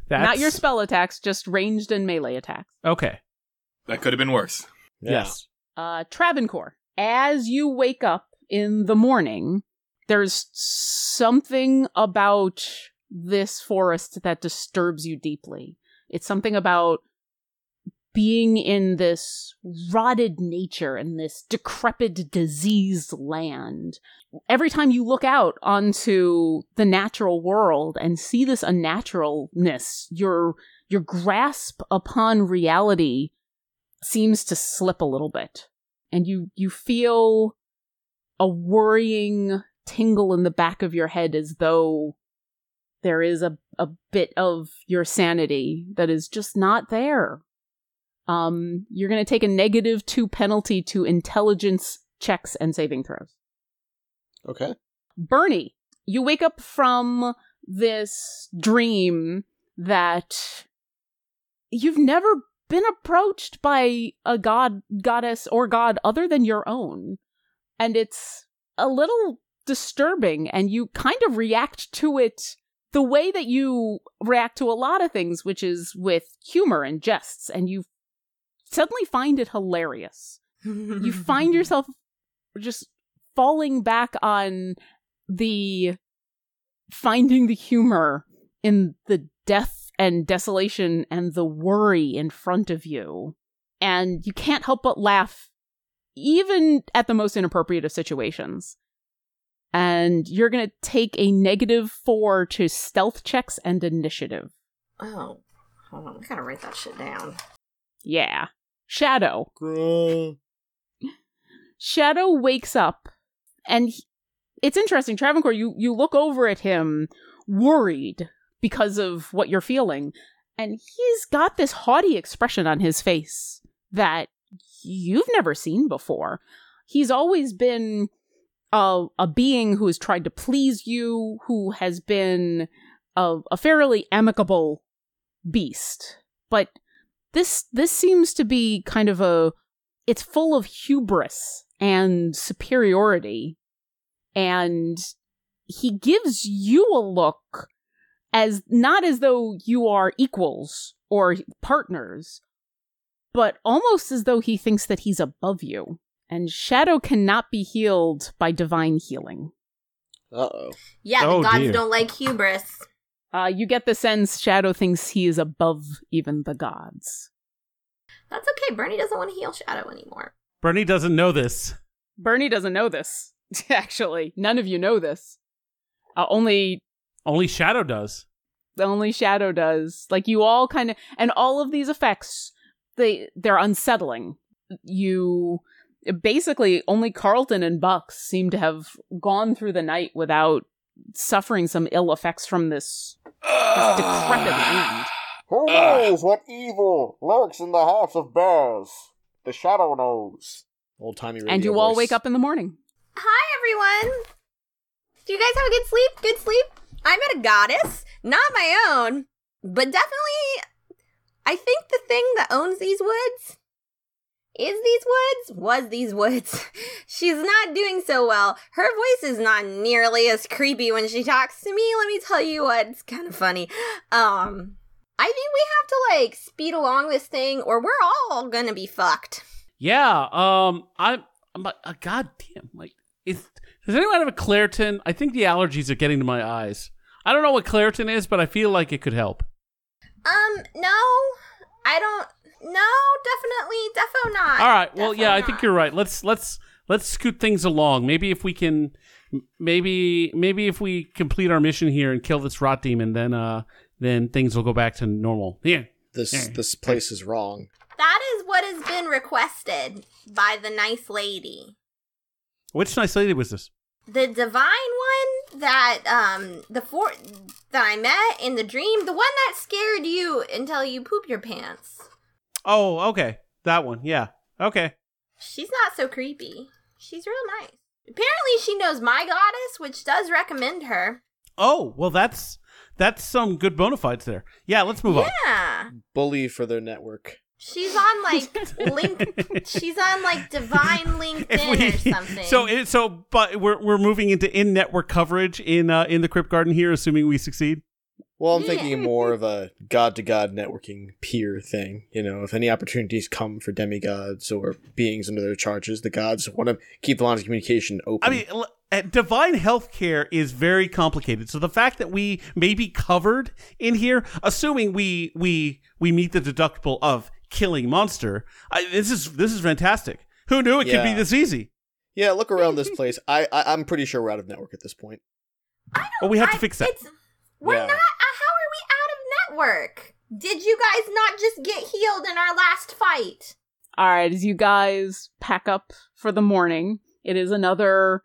That's... Not your spell attacks, just ranged and melee attacks. Okay. That could have been worse. Yes. Trevancore, as you wake up in the morning, there's something about this forest that disturbs you deeply. It's something about being in this rotted nature, in this decrepit, diseased land. Every time you look out onto the natural world and see this unnaturalness, your grasp upon reality seems to slip a little bit. And you feel a worrying tingle in the back of your head, as though there is a bit of your sanity that is just not there. You're going to take a -2 penalty to intelligence checks and saving throws. Okay. Bernie, you wake up from this dream that you've never been approached by a god, goddess, or god other than your own. And it's a little disturbing, and you kind of react to it the way that you react to a lot of things, which is with humor and jests, and you suddenly find it hilarious. You find yourself just falling back on the finding the humor in the death and desolation and the worry in front of you. And you can't help but laugh, even at the most inappropriate of situations. And you're going to take a -4 to stealth checks and initiative. Oh, hold on. I got to write that shit down. Yeah. Shadow. Girl. Shadow wakes up, and it's interesting. Trevancore, you look over at him, worried because of what you're feeling, and he's got this haughty expression on his face that you've never seen before. He's always been a being who has tried to please you, who has been a fairly amicable beast. But this seems to be kind of it's full of hubris and superiority. And he gives you a look as not as though you are equals or partners, but almost as though he thinks that he's above you. And Shadow cannot be healed by divine healing. Uh-oh. Yeah, the gods don't like hubris. You get the sense Shadow thinks he is above even the gods. That's okay. Bernie doesn't want to heal Shadow anymore. Bernie doesn't know this. Bernie doesn't know this. Actually, none of you know this. Only Shadow does. Only Shadow does. Like, you all kind of... And all of these effects, they're unsettling. You... Basically, only Carlton and Bucks seem to have gone through the night without suffering some ill effects from this decrepit land. Who knows what evil lurks in the house of bears? The Shadow knows. Old-timey radio. And you all wake up in the morning. Hi, everyone. Do you guys have a good sleep? Good sleep? I met a goddess. Not my own. But definitely, I think the thing that owns these woods... was these woods. She's not doing so well. Her voice is not nearly as creepy when she talks to me. Let me tell you what, it's kind of funny. I think we have to, speed along this thing, or we're all gonna be fucked. Yeah, I'm like, goddamn, does anyone have a Claritin? I think the allergies are getting to my eyes. I don't know what Claritin is, but I feel like it could help. Defo not. All right, well, yeah, I think you're right. Let's scoot things along. Maybe if we can, maybe if we complete our mission here and kill this rot demon, then things will go back to normal. Yeah, this place is wrong. That is what has been requested by the nice lady. Which nice lady was this? The divine one that that I met in the dream, the one that scared you until you pooped your pants. Oh, okay. That one, yeah. Okay. She's not so creepy. She's real nice. Apparently she knows my goddess, which does recommend her. Oh, well that's some good bona fides there. Yeah, let's move on. Yeah. Bully for their network. She's on divine LinkedIn or something. But we're moving into in-network coverage in the Crypt Garden here, assuming we succeed. Well, I'm thinking more of a god-to-god networking peer thing. You know, if any opportunities come for demigods or beings under their charges, the gods want to keep the lines of communication open. I mean, divine healthcare is very complicated. So the fact that we may be covered in here, assuming we meet the deductible of killing monster, this is fantastic. Who knew it could be this easy? Yeah, look around this place. I'm pretty sure we're out of network at this point. But we have to fix that. We're not. How are we out of network? Did you guys not just get healed in our last fight? All right, as you guys pack up for the morning, it is another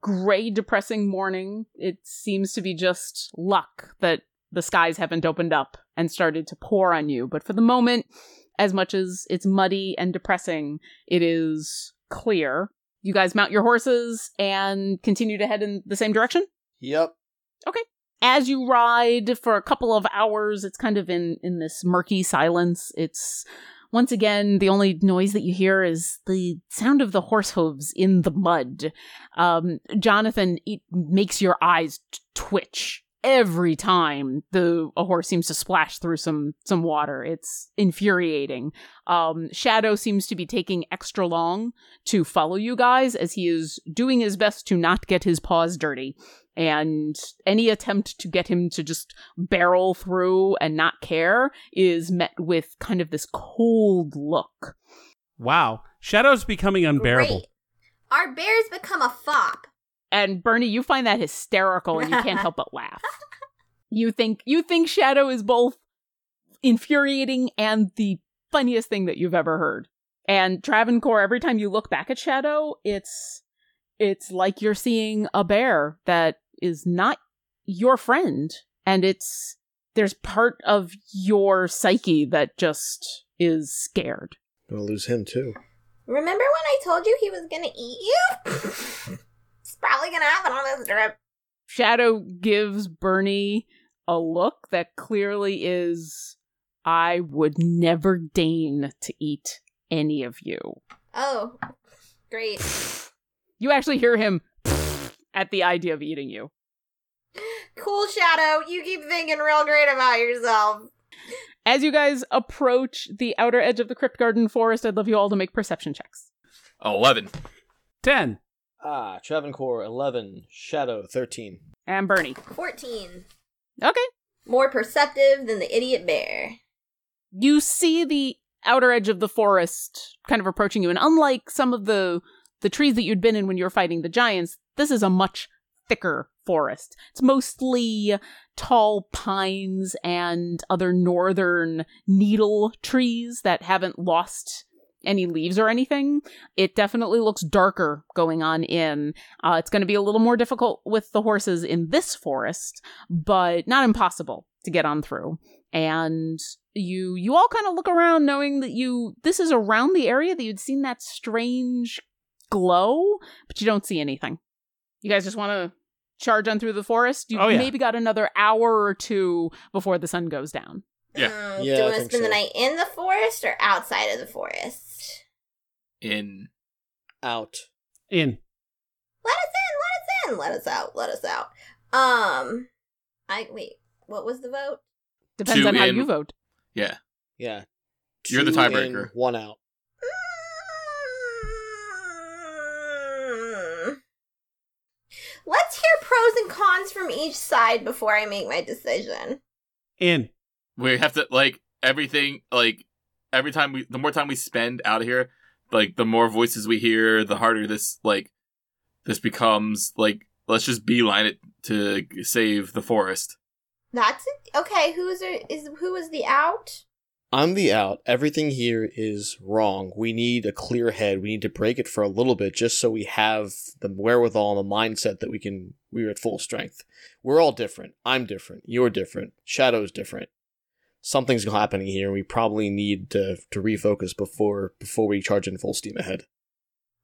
gray, depressing morning. It seems to be just luck that the skies haven't opened up and started to pour on you. But for the moment, as much as it's muddy and depressing, it is clear. You guys mount your horses and continue to head in the same direction? Yep. Okay. As you ride for a couple of hours, it's kind of in this murky silence. It's, once again, the only noise that you hear is the sound of the horse hooves in the mud. Jonathan, it makes your eyes twitch every time a horse seems to splash through some water. It's infuriating. Shadow seems to be taking extra long to follow you guys as he is doing his best to not get his paws dirty. And any attempt to get him to just barrel through and not care is met with kind of this cold look. Wow. Shadow's becoming unbearable. Great. Our bear's become a fop. And Bernie, you find that hysterical and you can't help but laugh. You think Shadow is both infuriating and the funniest thing that you've ever heard. And Trevancore, every time you look back at Shadow, it's like you're seeing a bear that is not your friend, and there's part of your psyche that just is scared. I'm gonna lose him too. Remember when I told you he was gonna eat you? It's probably gonna happen on this trip. Shadow gives Bernie a look that clearly is, I would never deign to eat any of you. Oh, great. You actually hear him at the idea of eating you. Cool, Shadow. You keep thinking real great about yourself. As you guys approach the outer edge of the Cryptgarden Forest, I'd love you all to make perception checks. 11. 10. Trevancore, 11. Shadow, 13. And Bernie. 14. Okay. More perceptive than the idiot bear. You see the outer edge of the forest kind of approaching you, and unlike some of the trees that you'd been in when you were fighting the giants, this is a much thicker forest. It's mostly tall pines and other northern needle trees that haven't lost any leaves or anything. It definitely looks darker going on in. It's going to be a little more difficult with the horses in this forest, but not impossible to get on through. And you all kind of look around knowing that this is around the area that you'd seen that strange glow, but you don't see anything. You guys just want to charge on through the forest? You maybe got another hour or two before the sun goes down. Yeah. Do you want to spend the night in the forest or outside of the forest? In. Out. In. Let us in, let us in, let us out, let us out. Wait, what was the vote? Depends on how you vote. Yeah. Yeah. You're the tiebreaker. 1 out. Let's hear pros and cons from each side before I make my decision. In. We have to, everything, every time the more time we spend out of here, the more voices we hear, the harder this becomes. Let's just beeline it to save the forest. That's it. Okay, who is the out? I'm the out. Everything here is wrong. We need a clear head. We need to break it for a little bit just so we have the wherewithal and the mindset that we're at full strength. We're all different. I'm different. You're different. Shadow's different. Something's happening here. We probably need to refocus before we charge in full steam ahead.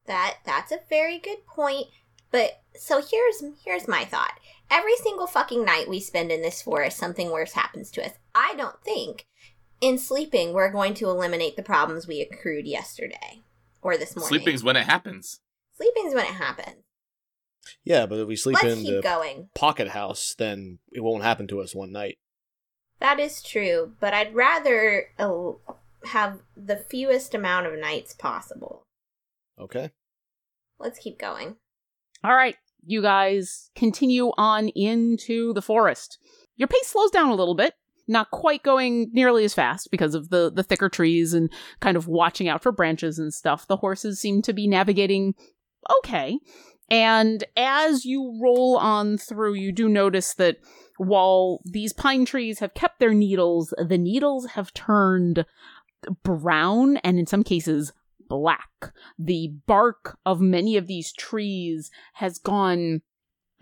That's a very good point. But so here's my thought. Every single fucking night we spend in this forest, something worse happens to us. I don't think in sleeping, we're going to eliminate the problems we accrued yesterday or this morning. Sleeping's when it happens. Sleeping's when it happens. Yeah, but if we sleep in the pocket house, then it won't happen to us one night. That is true, but I'd rather have the fewest amount of nights possible. Okay. Let's keep going. All right, you guys continue on into the forest. Your pace slows down a little bit. Not quite going nearly as fast because of the thicker trees and kind of watching out for branches and stuff. The horses seem to be navigating okay. And as you roll on through, you do notice that while these pine trees have kept their needles, the needles have turned brown and in some cases black. The bark of many of these trees has gone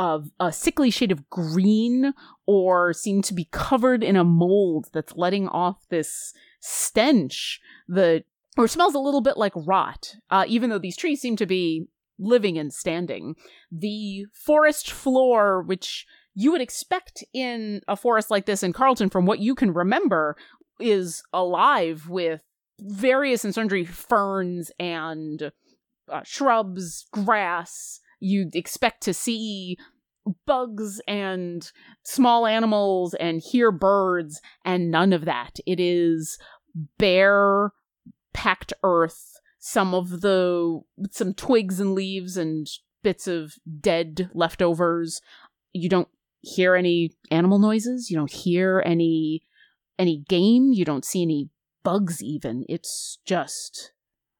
of a sickly shade of green or seem to be covered in a mold that's letting off this stench that or smells a little bit like rot, even though these trees seem to be living and standing. The forest floor, which you would expect in a forest like this in Carlton, from what you can remember, is alive with various and sundry ferns and shrubs, grass. You'd expect to see bugs and small animals and hear birds, and none of that. It is bare, packed earth, some twigs and leaves and bits of dead leftovers. You don't hear any animal noises. You don't hear any game. You don't see any bugs even. It's just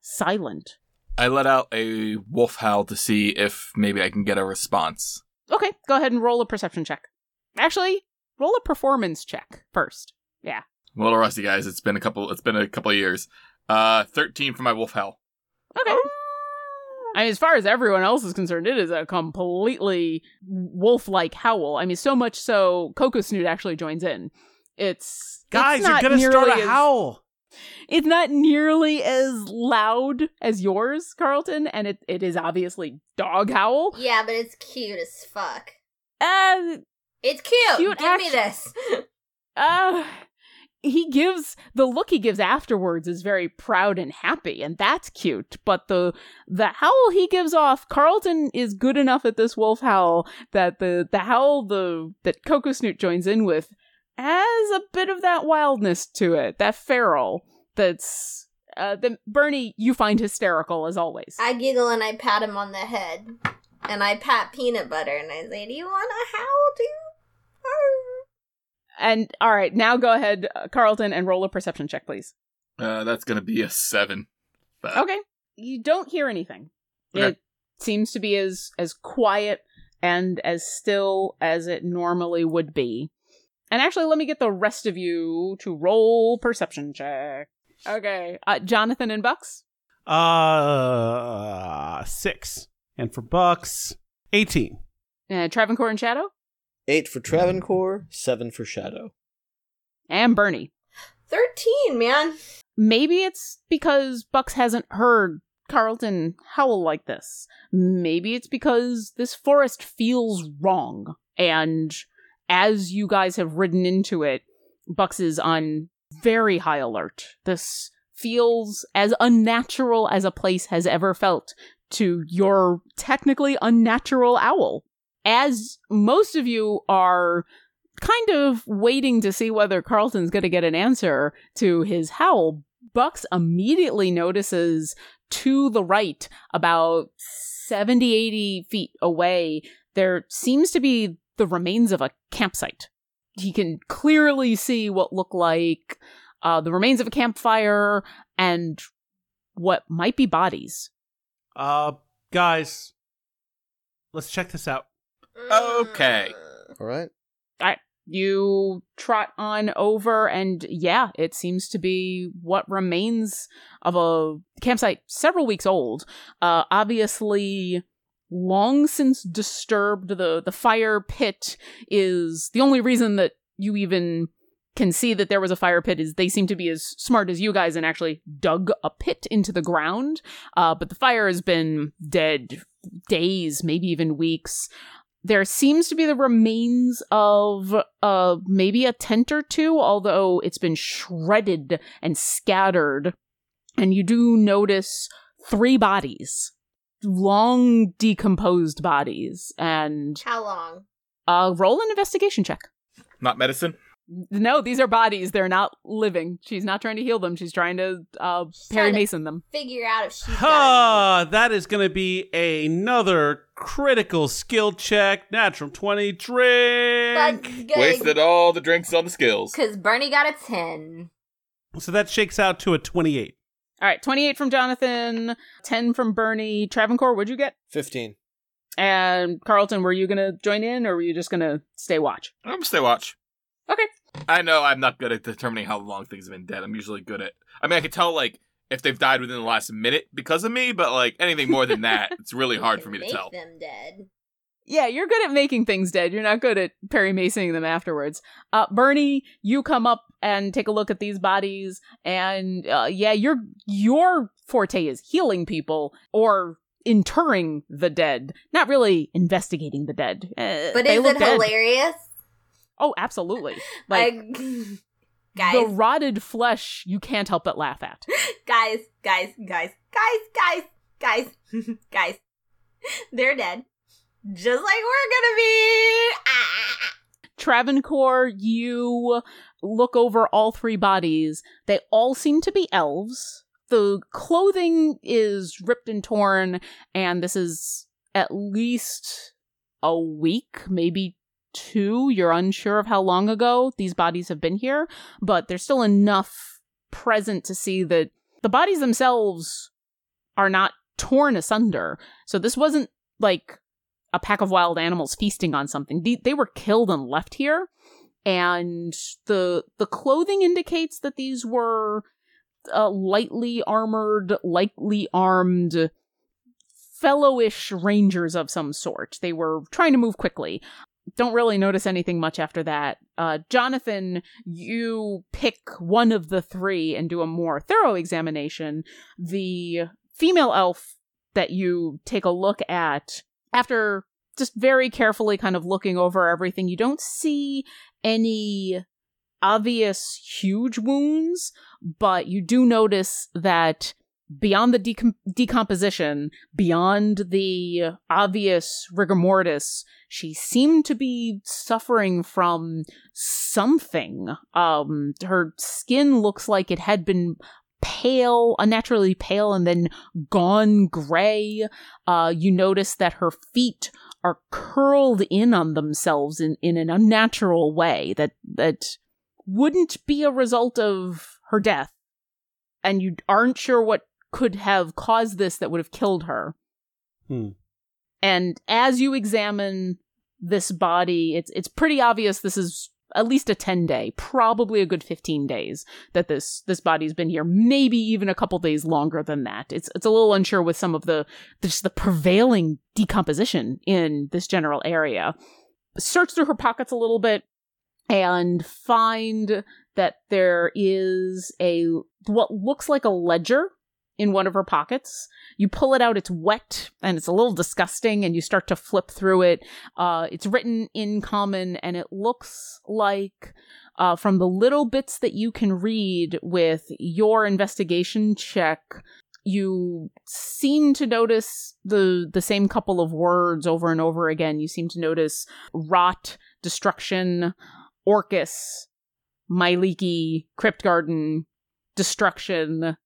silent. I let out a wolf howl to see if maybe I can get a response. Okay, go ahead and roll a perception check. Actually, roll a performance check first. Yeah. Well, rusty guys, it's been a couple of years. 13 for my wolf howl. Okay. I mean, as far as everyone else is concerned, it is a completely wolf-like howl. I mean, so much so Coco Snoot actually joins in. Guys, you're gonna start a howl. It's not nearly as loud as yours, Carlton, and it is obviously dog howl. Yeah, but it's cute as fuck. It's cute. Give me this. The look he gives afterwards is very proud and happy, and that's cute. But the howl he gives off, Carlton is good enough at this wolf howl that the howl that Coco Snoot joins in with has a bit of that wildness to it, that feral. That's that Bernie, you find hysterical as always. I giggle and I pat him on the head, and I pat Peanut Butter and I say, "Do you want to howl, dude?" And all right, now go ahead, Carlton, and roll a perception check, please. That's gonna be a 7. But... Okay, you don't hear anything. Okay. It seems to be as quiet and as still as it normally would be. And actually, let me get the rest of you to roll perception check. Okay. Jonathan and Bucks? 6. And for Bucks, 18. Trevancore and Shadow? 8 for Trevancore, 7 for Shadow. And Bernie? 13, man. Maybe it's because Bucks hasn't heard Carlton howl like this. Maybe it's because this forest feels wrong, and... as you guys have ridden into it, Bucks is on very high alert. This feels as unnatural as a place has ever felt to your technically unnatural owl. As most of you are kind of waiting to see whether Carlton's going to get an answer to his howl, Bucks immediately notices to the right, about 70, 80 feet away, there seems to be the remains of a campsite. He can clearly see what look like the remains of a campfire and what might be bodies. Guys, let's check this out. Okay. All right. You trot on over, and yeah, it seems to be what remains of a campsite several weeks old. Obviously... long since disturbed. The fire pit is the only reason that you even can see that there was a fire pit, is they seem to be as smart as you guys and actually dug a pit into the ground. But the fire has been dead days, maybe even weeks. There seems to be the remains of maybe a tent or two, although it's been shredded and scattered. And you do notice 3 bodies. Long decomposed bodies. And how long? Roll an investigation check. Not medicine? No, these are bodies. They're not living. She's not trying to heal them. She's trying to Perry Mason them. Figure out if she's got that is going to be another critical skill check. Natural 20 drink. Wasted all the drinks on the skills. Because Bernie got a 10. So that shakes out to a 28. All right, 28 from Jonathan, 10 from Bernie. Trevancore, what'd you get? 15. And Carlton, were you going to join in, or were you just going to stay watch? I'm going to stay watch. Okay. I know I'm not good at determining how long things have been dead. I'm usually good at... I mean, I can tell, if they've died within the last minute because of me, but, anything more than that, it's really hard for me to tell. Make them dead. Yeah, you're good at making things dead. You're not good at Perry Masoning them afterwards. Bernie, you come up and take a look at these bodies, and your forte is healing people or interring the dead, not really investigating the dead. But is it hilarious? Oh, absolutely. Like, guys, the rotted flesh, you can't help but laugh at. Guys. They're dead. Just like we're gonna be. Ah. Trevancore, you look over all three bodies. They all seem to be elves. The clothing is ripped and torn, and this is at least a week, maybe 2. You're unsure of how long ago these bodies have been here, but there's still enough present to see that the bodies themselves are not torn asunder. So this wasn't like a pack of wild animals feasting on something. They were killed and left here, and the clothing indicates that these were lightly armored, lightly armed, fellowish rangers of some sort. They were trying to move quickly. Don't really notice anything much after that. Jonathan, you pick one of the three and do a more thorough examination. The female elf that you take a look at, after just very carefully kind of looking over everything, you don't see any obvious huge wounds, but you do notice that beyond the decomposition, beyond the obvious rigor mortis, she seemed to be suffering from something. Her skin looks like it had been pale, unnaturally pale, and then gone gray. You notice that her feet are curled in on themselves in an unnatural way that wouldn't be a result of her death. And you aren't sure what could have caused this that would have killed her. And as you examine this body, it's pretty obvious this is at least a 10-day, probably a good 15 days that this body's been here, maybe even a couple days longer than that. It's a little unsure with some of the prevailing decomposition in this general area. Search through her pockets a little bit and find that there is what looks like a ledger in one of her pockets. You pull it out, it's wet, and it's a little disgusting, and you start to flip through it. It's written in common, and it looks like, from the little bits that you can read with your investigation check, you seem to notice the same couple of words over and over again. You seem to notice rot, destruction, Orcus, Mielikki, Cryptgarden, destruction,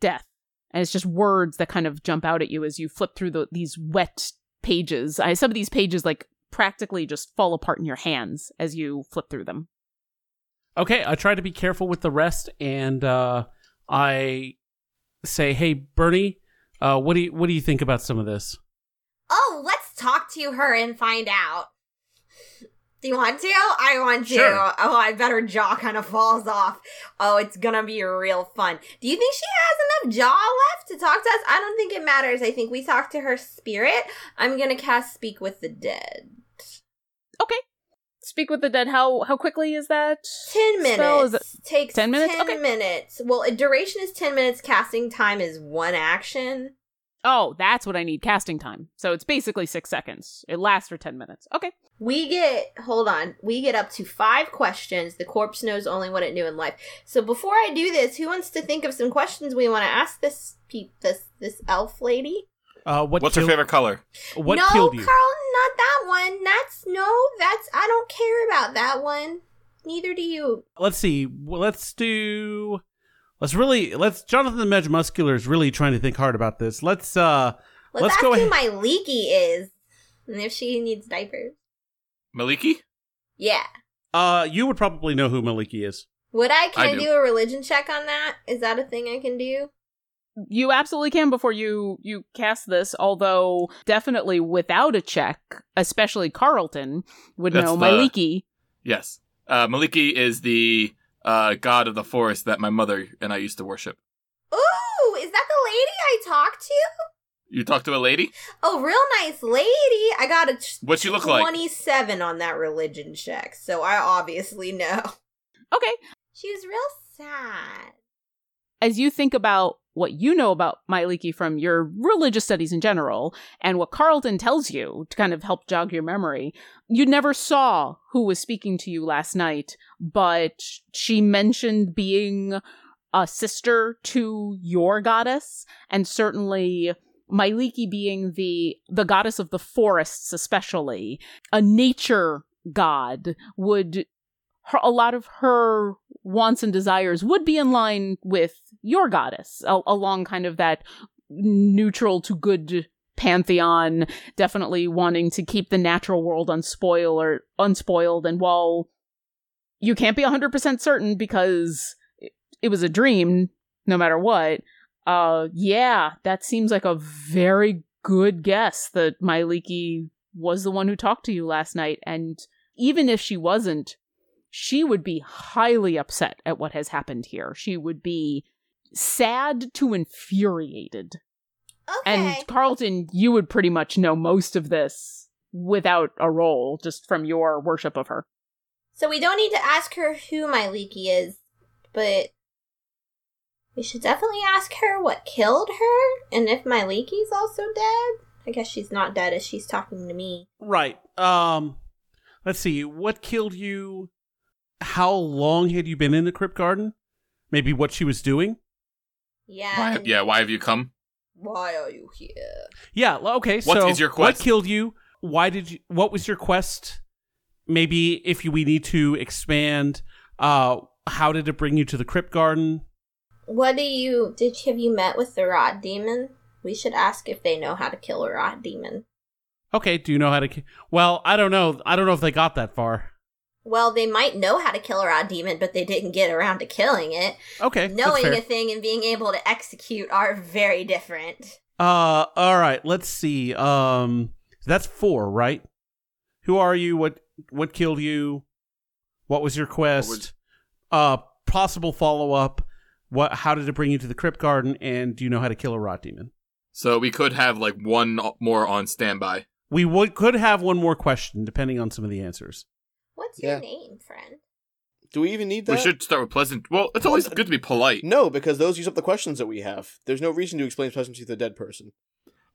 death. And it's just words that kind of jump out at you as you flip through these wet pages. Some of these pages, like, practically just fall apart in your hands as you flip through them. Okay, I try to be careful with the rest, and I say, "Hey, Bernie, what do you think about some of this?" Oh, let's talk to her and find out. Do you want to? I want to. Sure. Oh, I bet her jaw kind of falls off. Oh, it's gonna be real fun. Do you think she has enough jaw left to talk to us? I don't think it matters. I think we talk to her spirit. I'm gonna cast Speak with the Dead. Okay. Speak with the Dead. How quickly is that? 10 minutes. Takes 10 minutes? 10 minutes. Well, duration is 10 minutes. Casting time is 1 action. Oh, that's what I need, casting time. So it's basically 6 seconds. It lasts for 10 minutes. Okay. We get up to 5 questions. The corpse knows only what it knew in life. So before I do this, who wants to think of some questions we want to ask this elf lady? What's her favorite color? What killed you? No, Carl, not that one. That's I don't care about that one. Neither do you. Let's see. Let's Jonathan the Magimuscular is really trying to think hard about this. Let's ask go who Mielikki is, and if she needs diapers. Mielikki? Yeah. You would probably know who Mielikki is. Would I? Can I do a religion check on that? Is that a thing I can do? You absolutely can before you cast this, although definitely without a check, especially Carlton would know Mielikki. Yes. Mielikki is the god of the forest that my mother and I used to worship. Ooh, is that the lady I talked to? You talked to a lady? Oh, real nice lady. I got a What'd she look 27 like? On that religion check, so I obviously know. Okay. She was real sad. As you think about what you know about Mielikki from your religious studies in general and what Carlton tells you to kind of help jog your memory, you never saw who was speaking to you last night, but she mentioned being a sister to your goddess, and certainly Mielikki being the goddess of the forests, especially a nature god, would a lot of her wants and desires would be in line with your goddess, along kind of that neutral to good pantheon, definitely wanting to keep the natural world unspoiled. And while you can't be 100% certain because it was a dream, no matter what, yeah, that seems like a very good guess that Mielikki was the one who talked to you last night. And even if she wasn't, she would be highly upset at what has happened here. She would be sad to infuriated. Okay. And Carlton, you would pretty much know most of this without a role, just from your worship of her. So we don't need to ask her who Mielikki is, but we should definitely ask her what killed her, and if Mielikki's also dead. I guess she's not dead as she's talking to me. Right. Let's see. What killed you? How long had you been in the Crypt Garden? Maybe what she was doing? Yeah. Why have you come? Why are you here? Yeah, okay, so what is your quest? What killed you? What was your quest? Maybe if we need to expand, how did it bring you to the Crypt Garden? Have you met with the Rot Demon? We should ask if they know how to kill a Rot Demon. Okay, do you know how to kill? Well, I don't know. I don't know if they got that far. Well, they might know how to kill a Rod Demon, but they didn't get around to killing it. Okay, knowing a thing and being able to execute are very different. All right, let's see. That's 4, right? Who are you? What killed you? What was your quest? Possible follow-up. How did it bring you to the Crypt Garden? And do you know how to kill a Rod Demon? So we could have one more on standby. We could have one more question, depending on some of the answers. What's your name, friend? Do we even need that? We should start with pleasant. Well, it's always good to be polite. No, because those use up the questions that we have. There's no reason to explain pleasantries to a dead person.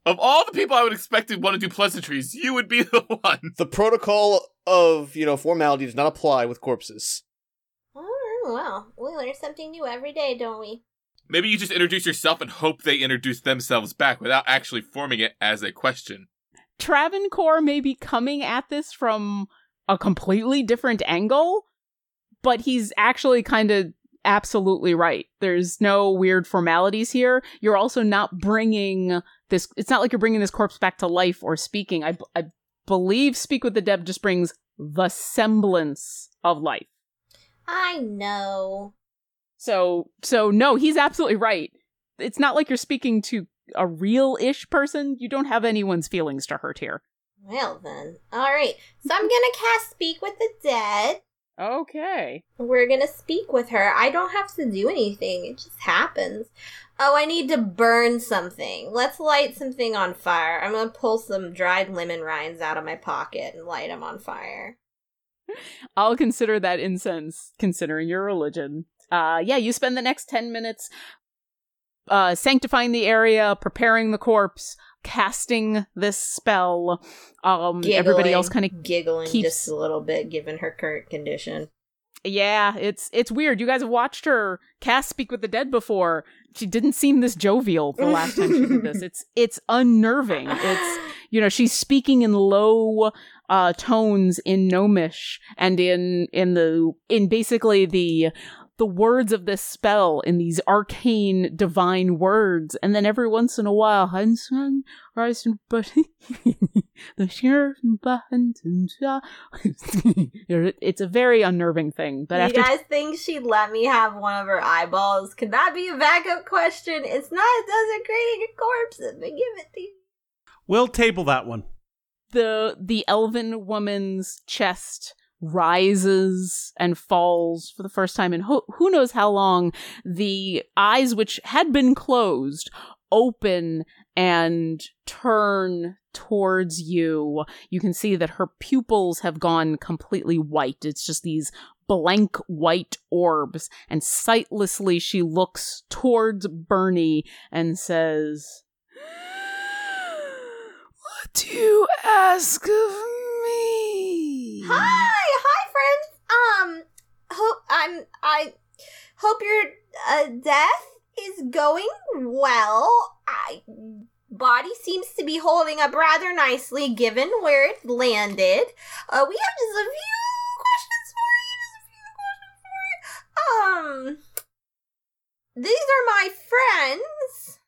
Of all the people I would expect to want to do pleasantries, you would be the one. The protocol of, formality does not apply with corpses. Oh, well, we learn something new every day, don't we? Maybe you just introduce yourself and hope they introduce themselves back without actually forming it as a question. Trevancore may be coming at this from a completely different angle, but he's actually kind of absolutely right. There's no weird formalities here. You're also not bringing this. It's not like you're bringing this corpse back to life or speaking. I believe Speak with the Dead just brings the semblance of life. I know. So no, he's absolutely right. It's not like you're speaking to a real-ish person. You don't have anyone's feelings to hurt here. Well, then. All right. So I'm going to cast Speak with the Dead. Okay. We're going to speak with her. I don't have to do anything. It just happens. Oh, I need to burn something. Let's light something on fire. I'm going to pull some dried lemon rinds out of my pocket and light them on fire. I'll consider that incense, considering your religion. You spend the next 10 minutes sanctifying the area, preparing the corpse, casting this spell. Everybody else kind of giggling just a little bit, given her current condition. Yeah, it's weird. You guys have watched her cast Speak with the Dead before. She didn't seem this jovial the last time she did this. It's unnerving. It's she's speaking in low tones in Gnomish and in basically the words of this spell, in these arcane divine words, and then every once in a while, Hansen, Ryzen, but the sheriff, and it's a very unnerving thing. But you guys think she'd let me have one of her eyeballs? Could that be a backup question? It's not. It doesn't create a corpse. If they give it to you, we'll table that one. The elven woman's chest rises and falls for the first time in who knows how long. The eyes, which had been closed, open and turn towards you. You can see that her pupils have gone completely white. It's just these blank white orbs, and sightlessly she looks towards Bernie and says, "What do you ask of me?" Hi, friends. I hope your death is going well. Body seems to be holding up rather nicely, given where it landed. We have just a few questions for you. These are my friends.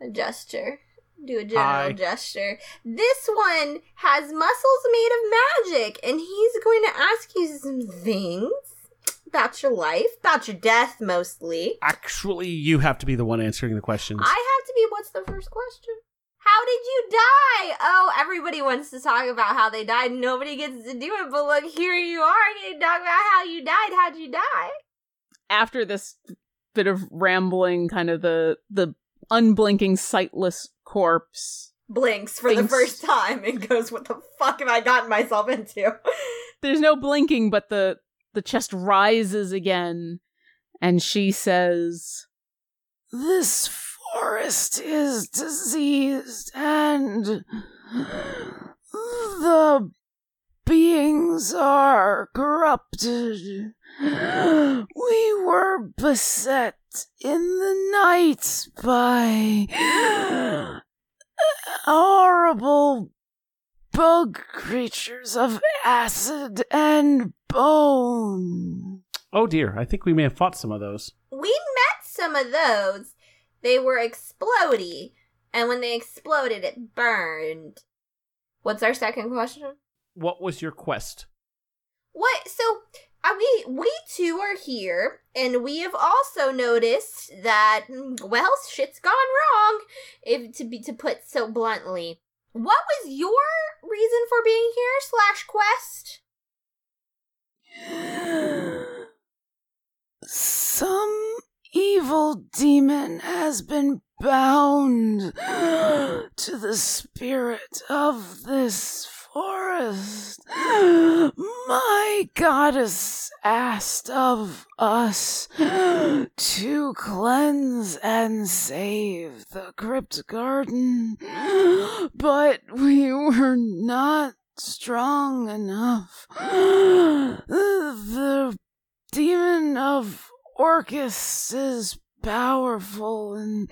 A gesture. Do a general gesture. This one has muscles made of magic, and he's going to ask you some things about your life, about your death, mostly. Actually, you have to be the one answering the questions. I have to be. What's the first question? How did you die? Oh, everybody wants to talk about how they died, and nobody gets to do it. But look, here you are going to talk about how you died. How'd you die? After this bit of rambling, kind of the unblinking, sightless corpse blinks for the first time and goes, "What the fuck have I gotten myself into?" There's no blinking, but the chest rises again, and she says, "This forest is diseased, and the beings are corrupted. We were beset in the night by horrible bug creatures of acid and bone." Oh dear, I think we may have fought some of those. We met some of those. They were explodey, and when they exploded, it burned. What's our second question? What was your quest? What? So we two are here, and we have also noticed that, well, shit's gone wrong, to put so bluntly. What was your reason for being here /quest? Some evil demon has been bound to the spirit of this forest. My goddess asked of us to cleanse and save the crypt garden, but we were not strong enough. The demon of Orcus is powerful, and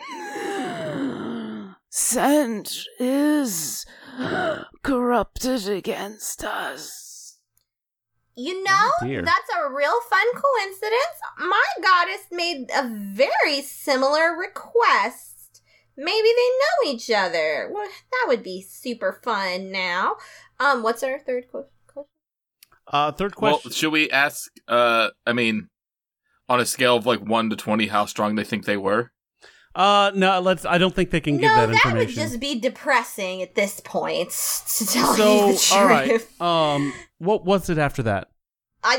scent is corrupted against us. You know, that's a real fun coincidence. My goddess made a very similar request. Maybe they know each other. Well, that would be super fun now. What's our third question? Third question. Well, should we ask, on a scale of 1 to 20, how strong they think they were? I don't think they can give that information. No, that would just be depressing at this point, to tell you the truth. All right. What was it after that?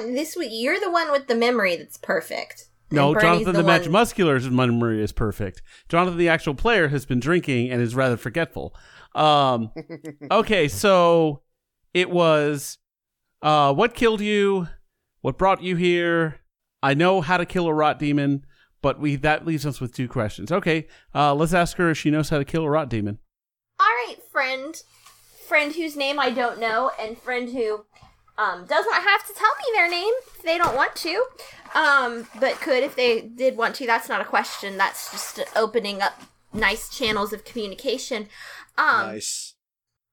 This week, you're the one with the memory that's perfect. No, Jonathan the Magimuscular's memory is perfect. Jonathan the actual player has been drinking and is rather forgetful. Okay, so it was what killed you? What brought you here? I know how to kill a rot demon. But that leaves us with two questions. Okay, let's ask her if she knows how to kill a rot demon. All right, friend. Friend whose name I don't know, and friend who does not have to tell me their name if they don't want to, but could if they did want to. That's not a question. That's just opening up nice channels of communication. Nice.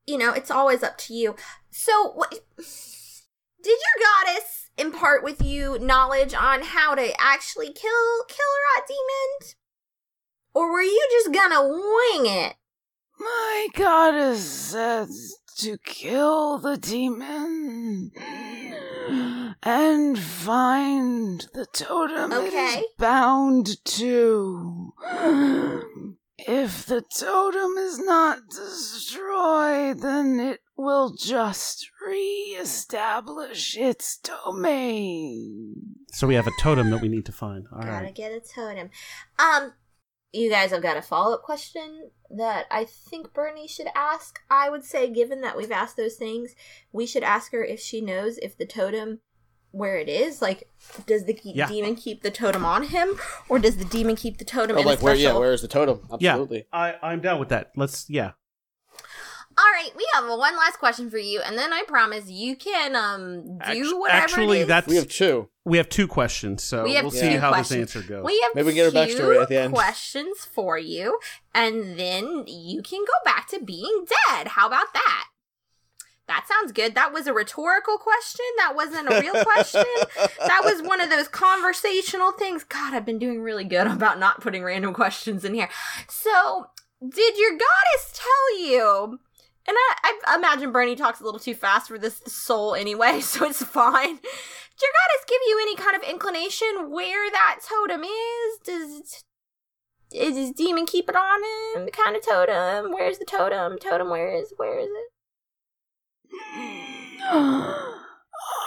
You know, it's always up to you. So, did your goddess impart with you knowledge on how to actually kill a rot demon? Or were you just gonna wing it? My goddess says to kill the demon and find the totem it is bound to. If the totem is not destroyed, then it will just re-establish its domain. So we have a totem that we need to find. Gotta get a totem. You guys have got a follow-up question that I think Bernie should ask. I would say, given that we've asked those things, we should ask her if she knows if the totem where it is? Like, does the demon keep the totem on him, or does the demon keep the totem in a special... where is the totem? Absolutely. Yeah, I'm down with that. Let's. All right, we have one last question for you, and then I promise you can do whatever it is. Actually, we have two. We have two questions, so we'll see how this answer goes. Maybe we can get her backstory at the end. Questions for you, and then you can go back to being dead. How about that? That sounds good. That was a rhetorical question. That wasn't a real question. That was one of those conversational things. God, I've been doing really good about not putting random questions in here. So, did your goddess tell you... And I imagine Bernie talks a little too fast for this soul anyway, so it's fine. Did your goddess give you any kind of inclination where that totem is? Does his demon keep it on him? The kind of totem? Where's the totem? Totem, where is it?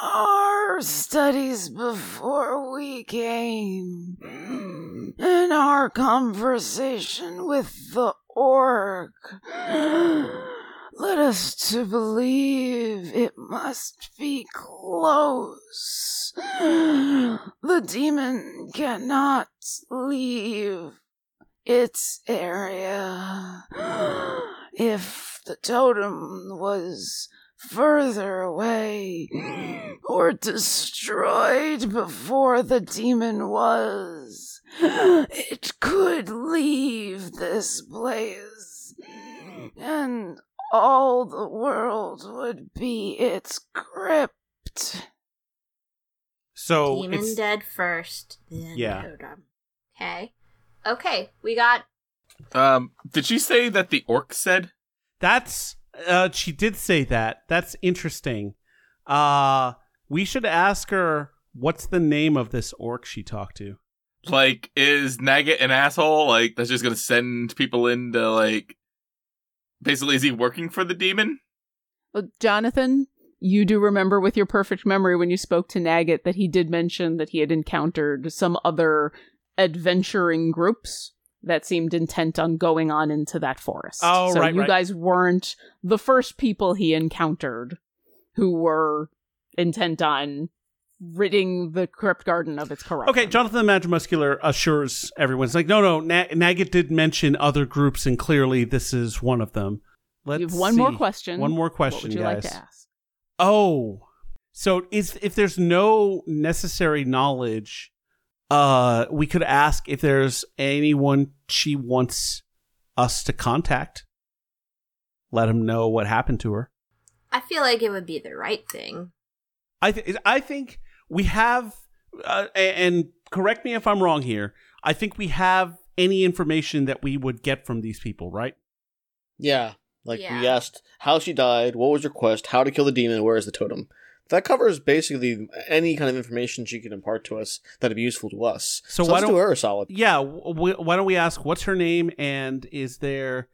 Our studies before we came and our conversation with the orc led us to believe it must be close. The demon cannot leave its area. If the totem was further away or destroyed before the demon was, it could leave this place and all the world would be its crypt. So demon it's... dead first, then totem. Okay, we got. Did she say that the orc said? That's she did say that. That's interesting. We should ask her what's the name of this orc she talked to. Like, is Nagat an asshole? Like, that's just gonna send people in to like. Basically, is he working for the demon? Well, Jonathan, you do remember with your perfect memory when you spoke to Nagat that he did mention that he had encountered some other adventuring groups that seemed intent on going on into that forest. Oh, so right, you guys weren't the first people he encountered who were intent on ridding the Cryptgarden of its corruption. Okay, Jonathan the Magimuscular assures everyone's like, no, Nagat did mention other groups, and clearly this is one of them. You have one more question. One more question, guys. What would you like to ask? Oh, so if there's no necessary knowledge, we could ask if there's anyone she wants us to contact. Let him know what happened to her. I feel like it would be the right thing. I think... We have, and correct me if I'm wrong here, I think we have any information that we would get from these people, right? Yeah. We asked how she died, what was your quest, how to kill the demon, where is the totem? That covers basically any kind of information she can impart to us that would be useful to us. So let's do her a solid. Yeah. Why don't we ask what's her name and is there...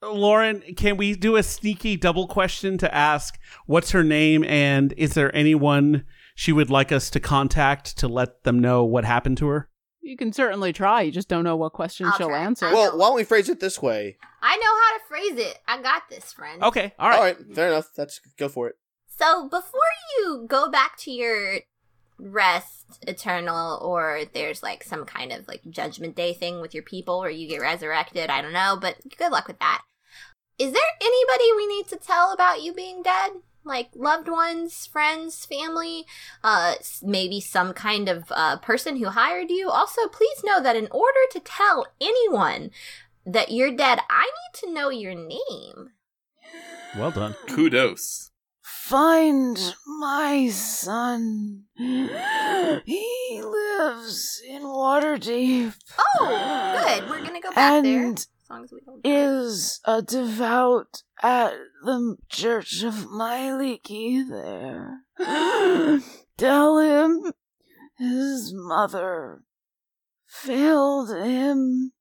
Lauren, can we do a sneaky double question to ask what's her name and is there anyone she would like us to contact to let them know what happened to her? You can certainly try. You just don't know what question she'll answer. Well, why don't we phrase it this way? I know how to phrase it. I got this, friend. Okay. All right. Fair enough. Let's go for it. So before you go back to your rest eternal, or there's like some kind of like judgment day thing with your people or you get resurrected, I don't know, but good luck with that. Is there anybody we need to tell about you being dead? Like loved ones, friends, family, maybe some kind of person who hired you? Also, please know that in order to tell anyone that you're dead, I need to know your name. Well done. Kudos. Find my son. He lives in Waterdeep. Oh, good. We're going to go back there. Is a devout at the Church of Mielikki there. Tell him his mother failed him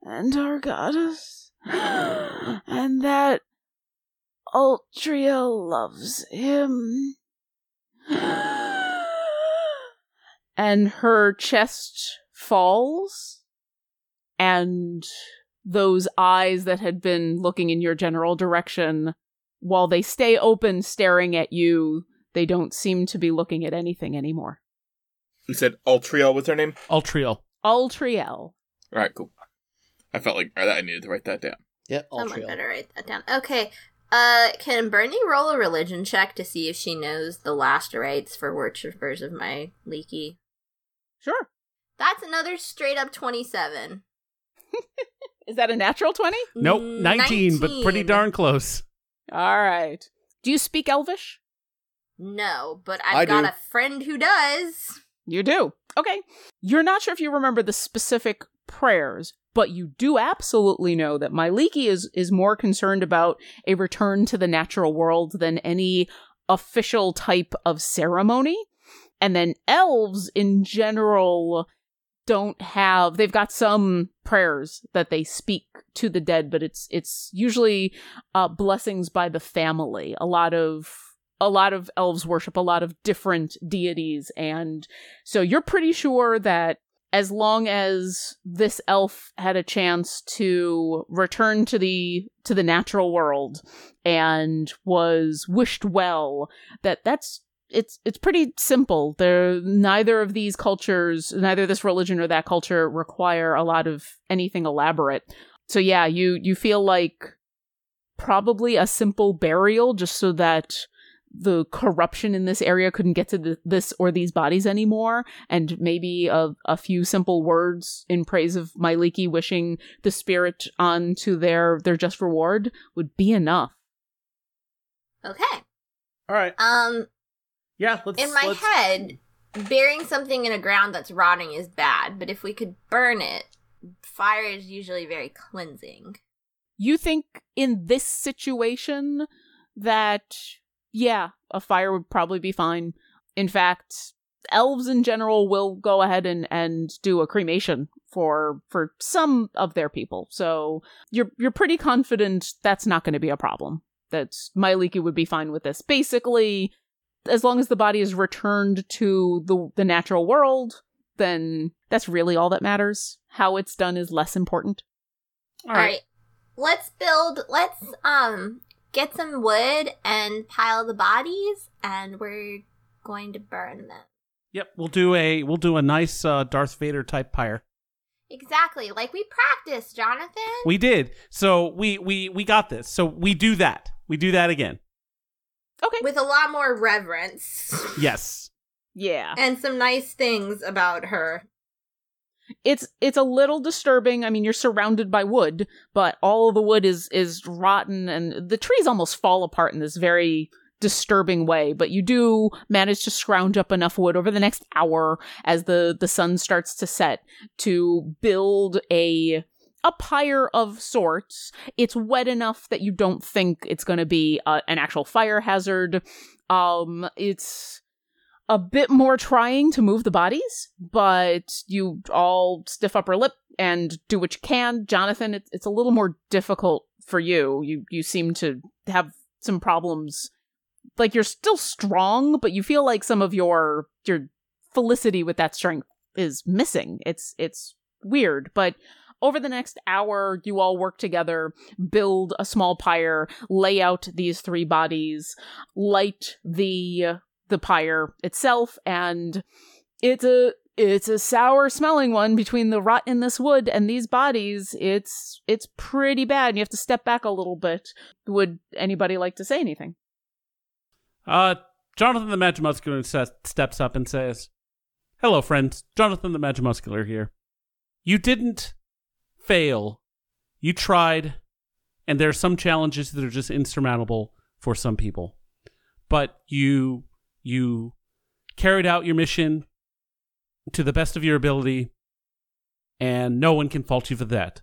and our goddess, and that Ultriel loves him. And her chest falls, and those eyes that had been looking in your general direction, while they stay open staring at you, They don't seem to be looking at anything anymore. You said Ultriel was her name? Ultriel. All right, cool. I felt like I needed to write that down. Yep, Ultriel. Someone better write that down. Okay, can Bernie roll a religion check to see if she knows the last rites for worshippers of Mielikki? Sure. That's another straight up 27. Is that a natural 20? Nope, 19, but pretty darn close. All right. Do you speak Elvish? No, but I've got a friend who does. You do. Okay. You're not sure if you remember the specific prayers, but you do absolutely know that Mielikki is more concerned about a return to the natural world than any official type of ceremony. And then elves in general they've got some prayers that they speak to the dead, but it's usually blessings by the family. A lot of elves worship a lot of different deities, and so you're pretty sure that as long as this elf had a chance to return to the natural world and was wished well, it's pretty simple. Neither of these cultures, neither this religion or that culture, require a lot of anything elaborate. So yeah, you feel like probably a simple burial, just so that the corruption in this area couldn't get to this or these bodies anymore, and maybe a few simple words in praise of Mielikki, wishing the spirit on to their just reward, would be enough. Okay. All right. Yeah, let's head, burying something in a ground that's rotting is bad, but if we could burn it, fire is usually very cleansing. You think in this situation that, yeah, a fire would probably be fine. In fact, elves in general will go ahead and do a cremation for some of their people. So you're pretty confident that's not going to be a problem. That Mielikki would be fine with this. Basically, as long as the body is returned to the natural world, then that's really all that matters. How it's done is less important. All right. Let's get some wood and pile the bodies, and we're going to burn them. Yep, we'll do a nice Darth Vader type pyre. Exactly, like we practiced, Jonathan. We did. So we got this. So we do that. We do that again. Okay. With a lot more reverence. Yes. Yeah. And some nice things about her. It's a little disturbing. I mean, you're surrounded by wood, but all of the wood is rotten, and the trees almost fall apart in this very disturbing way. But you do manage to scrounge up enough wood over the next hour as the sun starts to set to build a pyre of sorts. It's wet enough that you don't think it's going to be an actual fire hazard. It's a bit more trying to move the bodies, but you all stiff upper lip and do what you can. Jonathan, it's a little more difficult for you. You seem to have some problems. Like, you're still strong, but you feel like some of your felicity with that strength is missing. It's weird, but over the next hour, you all work together, build a small pyre, lay out these three bodies, light the pyre itself, and it's a sour-smelling one between the rot in this wood and these bodies. It's pretty bad, and you have to step back a little bit. Would anybody like to say anything? Jonathan the Magimuscular steps up and says, "Hello, friends. Jonathan the Magimuscular here. You didn't fail. You tried, and there are some challenges that are just insurmountable for some people. But you carried out your mission to the best of your ability, and no one can fault you for that.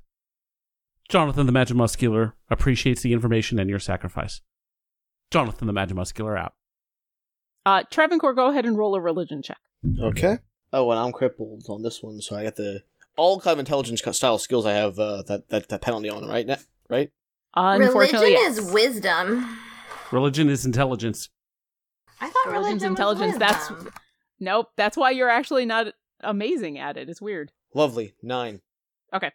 Jonathan the Magimuscular appreciates the information and your sacrifice. Jonathan the Magimuscular out." Trevancore, go ahead and roll a religion check. Okay. Oh, and I'm crippled on this one, so I got the all kind of intelligence style skills I have that penalty on, right? Right? Unfortunately, religion is wisdom. Religion is intelligence. I thought religion's intelligence. That's nope. That's why you're actually not amazing at it. It's weird. Lovely. 9. Okay.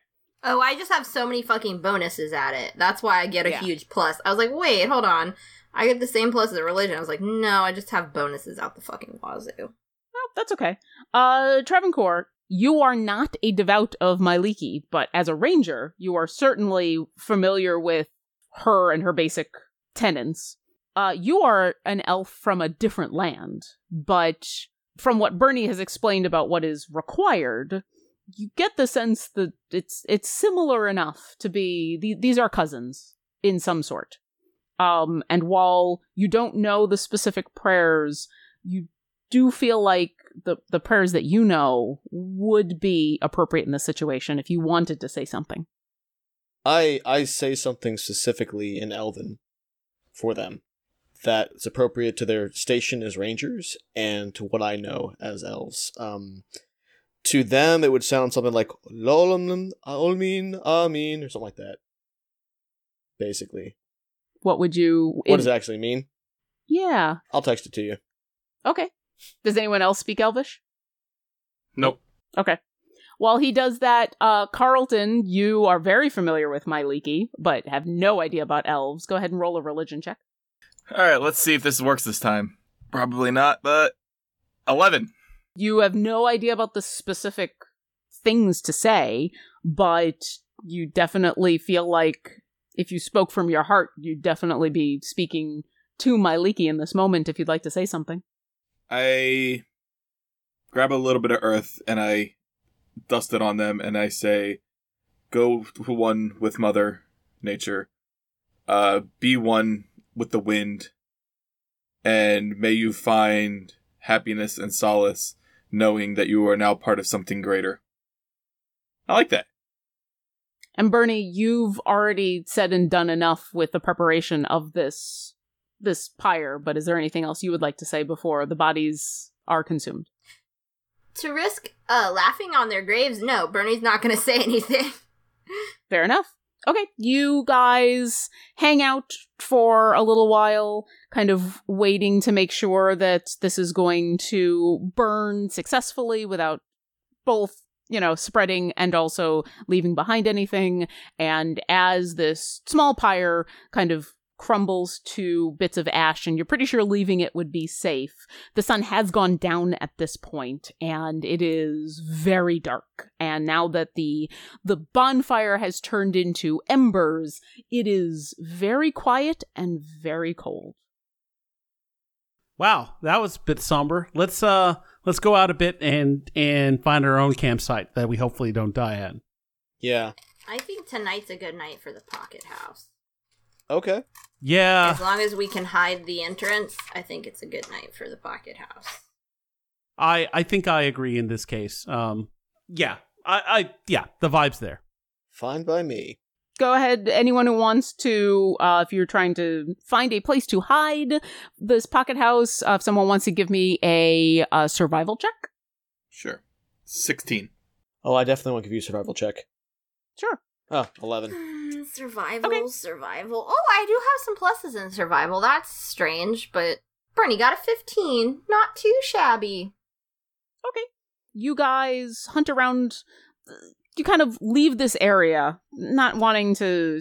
Oh, I just have so many fucking bonuses at it. That's why I get a huge plus. I was like, wait, hold on. I get the same plus as a religion. I was like, no, I just have bonuses out the fucking wazoo. Well, that's okay. Trevancore, you are not a devout of Mielikki, but as a ranger, you are certainly familiar with her and her basic tenets. You are an elf from a different land, but from what Bernie has explained about what is required, you get the sense that it's similar enough to be... These are cousins in some sort. And while you don't know the specific prayers, you do feel like the prayers that you know would be appropriate in this situation if you wanted to say something. I say something specifically in Elven for them that's appropriate to their station as rangers and to what I know as elves. To them, it would sound something like Lolum Olmin Amin or something like that. Basically. What does it actually mean? Yeah. I'll text it to you. Okay. Does anyone else speak Elvish? Nope. Okay. While he does that, Carlton, you are very familiar with Mielikki, but have no idea about elves. Go ahead and roll a religion check. All right, let's see if this works this time. Probably not, but 11. You have no idea about the specific things to say, but you definitely feel like if you spoke from your heart, you'd definitely be speaking to Mielikki in this moment if you'd like to say something. I grab a little bit of earth and I dust it on them and I say, go one with Mother Nature, be one with the wind, and may you find happiness and solace knowing that you are now part of something greater. I like that. And Bernie, you've already said and done enough with the preparation of this pyre, but is there anything else you would like to say before the bodies are consumed? To risk laughing on their graves? No, Bernie's not going to say anything. Fair enough. Okay, you guys hang out for a little while, kind of waiting to make sure that this is going to burn successfully without both, spreading and also leaving behind anything. And as this small pyre kind of crumbles to bits of ash, and you're pretty sure leaving it would be safe. The sun has gone down at this point, and it is very dark. And now that the bonfire has turned into embers, it is very quiet and very cold. Wow, that was a bit somber. Let's go out a bit and find our own campsite that we hopefully don't die at. Yeah. I think tonight's a good night for the pocket house. Okay. Yeah. As long as we can hide the entrance, I think it's a good night for the pocket house. I think I agree in this case. The vibe's there. Fine by me. Go ahead. Anyone who wants to, if you're trying to find a place to hide this pocket house, if someone wants to give me a survival check. Sure. 16. Oh, I definitely want to give you a survival check. Sure. Oh, 11. Survival. Oh, I do have some pluses in survival. That's strange, but Bernie got a 15. Not too shabby. Okay. You guys hunt around. You kind of leave this area, not wanting to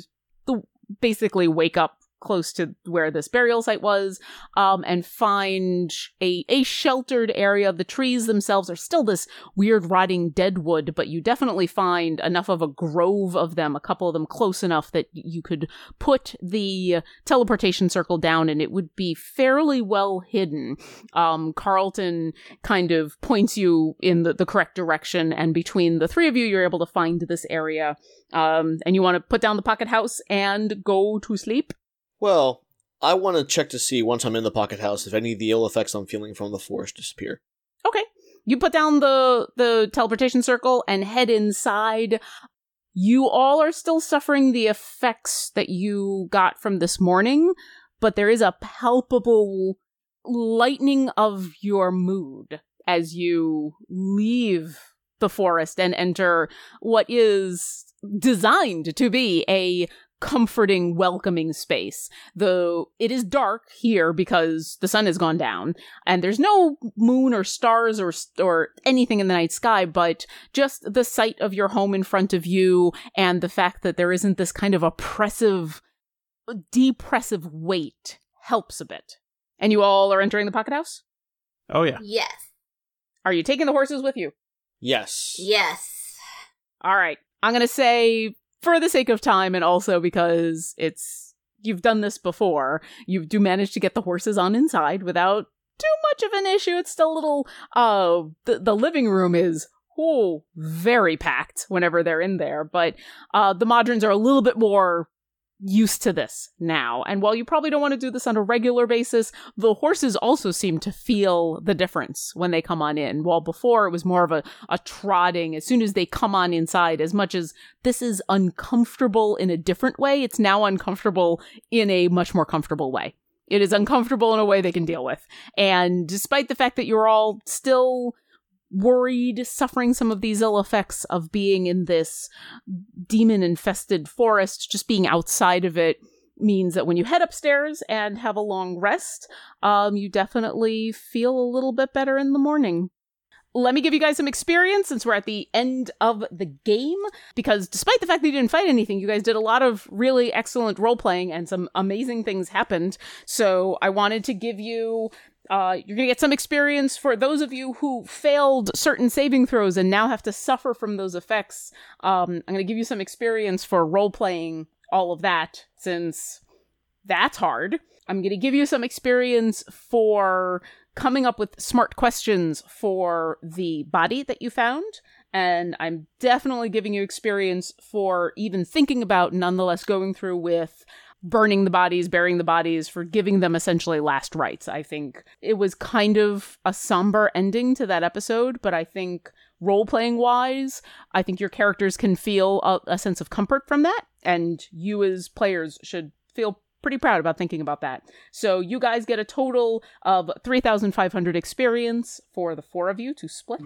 basically wake up close to where this burial site was, and find a sheltered area. The trees themselves are still this weird rotting dead wood, but you definitely find enough of a grove of them, a couple of them close enough that you could put the teleportation circle down and it would be fairly well hidden. Carlton kind of points you in the correct direction, and between the three of you, you're able to find this area. And you want to put down the pocket house and go to sleep? Well, I want to check to see, once I'm in the pocket house, if any of the ill effects I'm feeling from the forest disappear. Okay. You put down the teleportation circle and head inside. You all are still suffering the effects that you got from this morning, but there is a palpable lightening of your mood as you leave the forest and enter what is designed to be a comforting, welcoming space. Though it is dark here because the sun has gone down and there's no moon or stars or anything in the night sky, but just the sight of your home in front of you and the fact that there isn't this kind of oppressive, depressive weight helps a bit. And you all are entering the pocket house? Oh, yeah. Yes. Are you taking the horses with you? Yes. Yes. All right. I'm going to say, for the sake of time and also because you've done this before, you do manage to get the horses on inside without too much of an issue. It's still a little, the living room is, very packed whenever they're in there. But the Modrons are a little bit more used to this now. And while you probably don't want to do this on a regular basis, the horses also seem to feel the difference when they come on in. While before it was more of a trotting, as soon as they come on inside, as much as this is uncomfortable in a different way, it's now uncomfortable in a much more comfortable way. It is uncomfortable in a way they can deal with. And despite the fact that you're all still worried, suffering some of these ill effects of being in this demon-infested forest, just being outside of it means that when you head upstairs and have a long rest, you definitely feel a little bit better in the morning. Let me give you guys some experience since we're at the end of the game, because despite the fact that you didn't fight anything, you guys did a lot of really excellent role-playing and some amazing things happened. So I wanted to give you... you're going to get some experience for those of you who failed certain saving throws and now have to suffer from those effects. I'm going to give you some experience for role-playing all of that, since that's hard. I'm going to give you some experience for coming up with smart questions for the body that you found. And I'm definitely giving you experience for even thinking about, nonetheless going through with, burning the bodies, burying the bodies, for giving them essentially last rites. I think it was kind of a somber ending to that episode, but I think role-playing wise, I think your characters can feel a sense of comfort from that, and you as players should feel pretty proud about thinking about that. So you guys get a total of 3,500 experience for the four of you to split.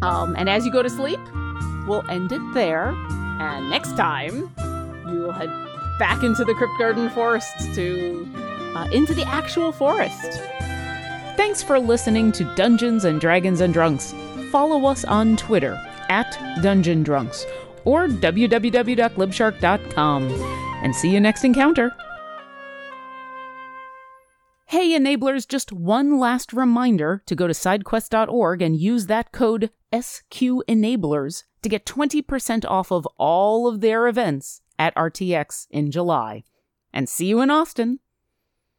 And as you go to sleep, we'll end it there. And next time, you will head back into the Cryptgarden Forest into the actual forest. Thanks for listening to Dungeons and Dragons and Drunks. Follow us on Twitter @DungeonDrunks or www.glibshark.com, and see you next encounter. Hey, Enablers, just one last reminder to go to sidequest.org and use that code SQENABLERS to get 20% off of all of their events at RTX in July. And see you in Austin.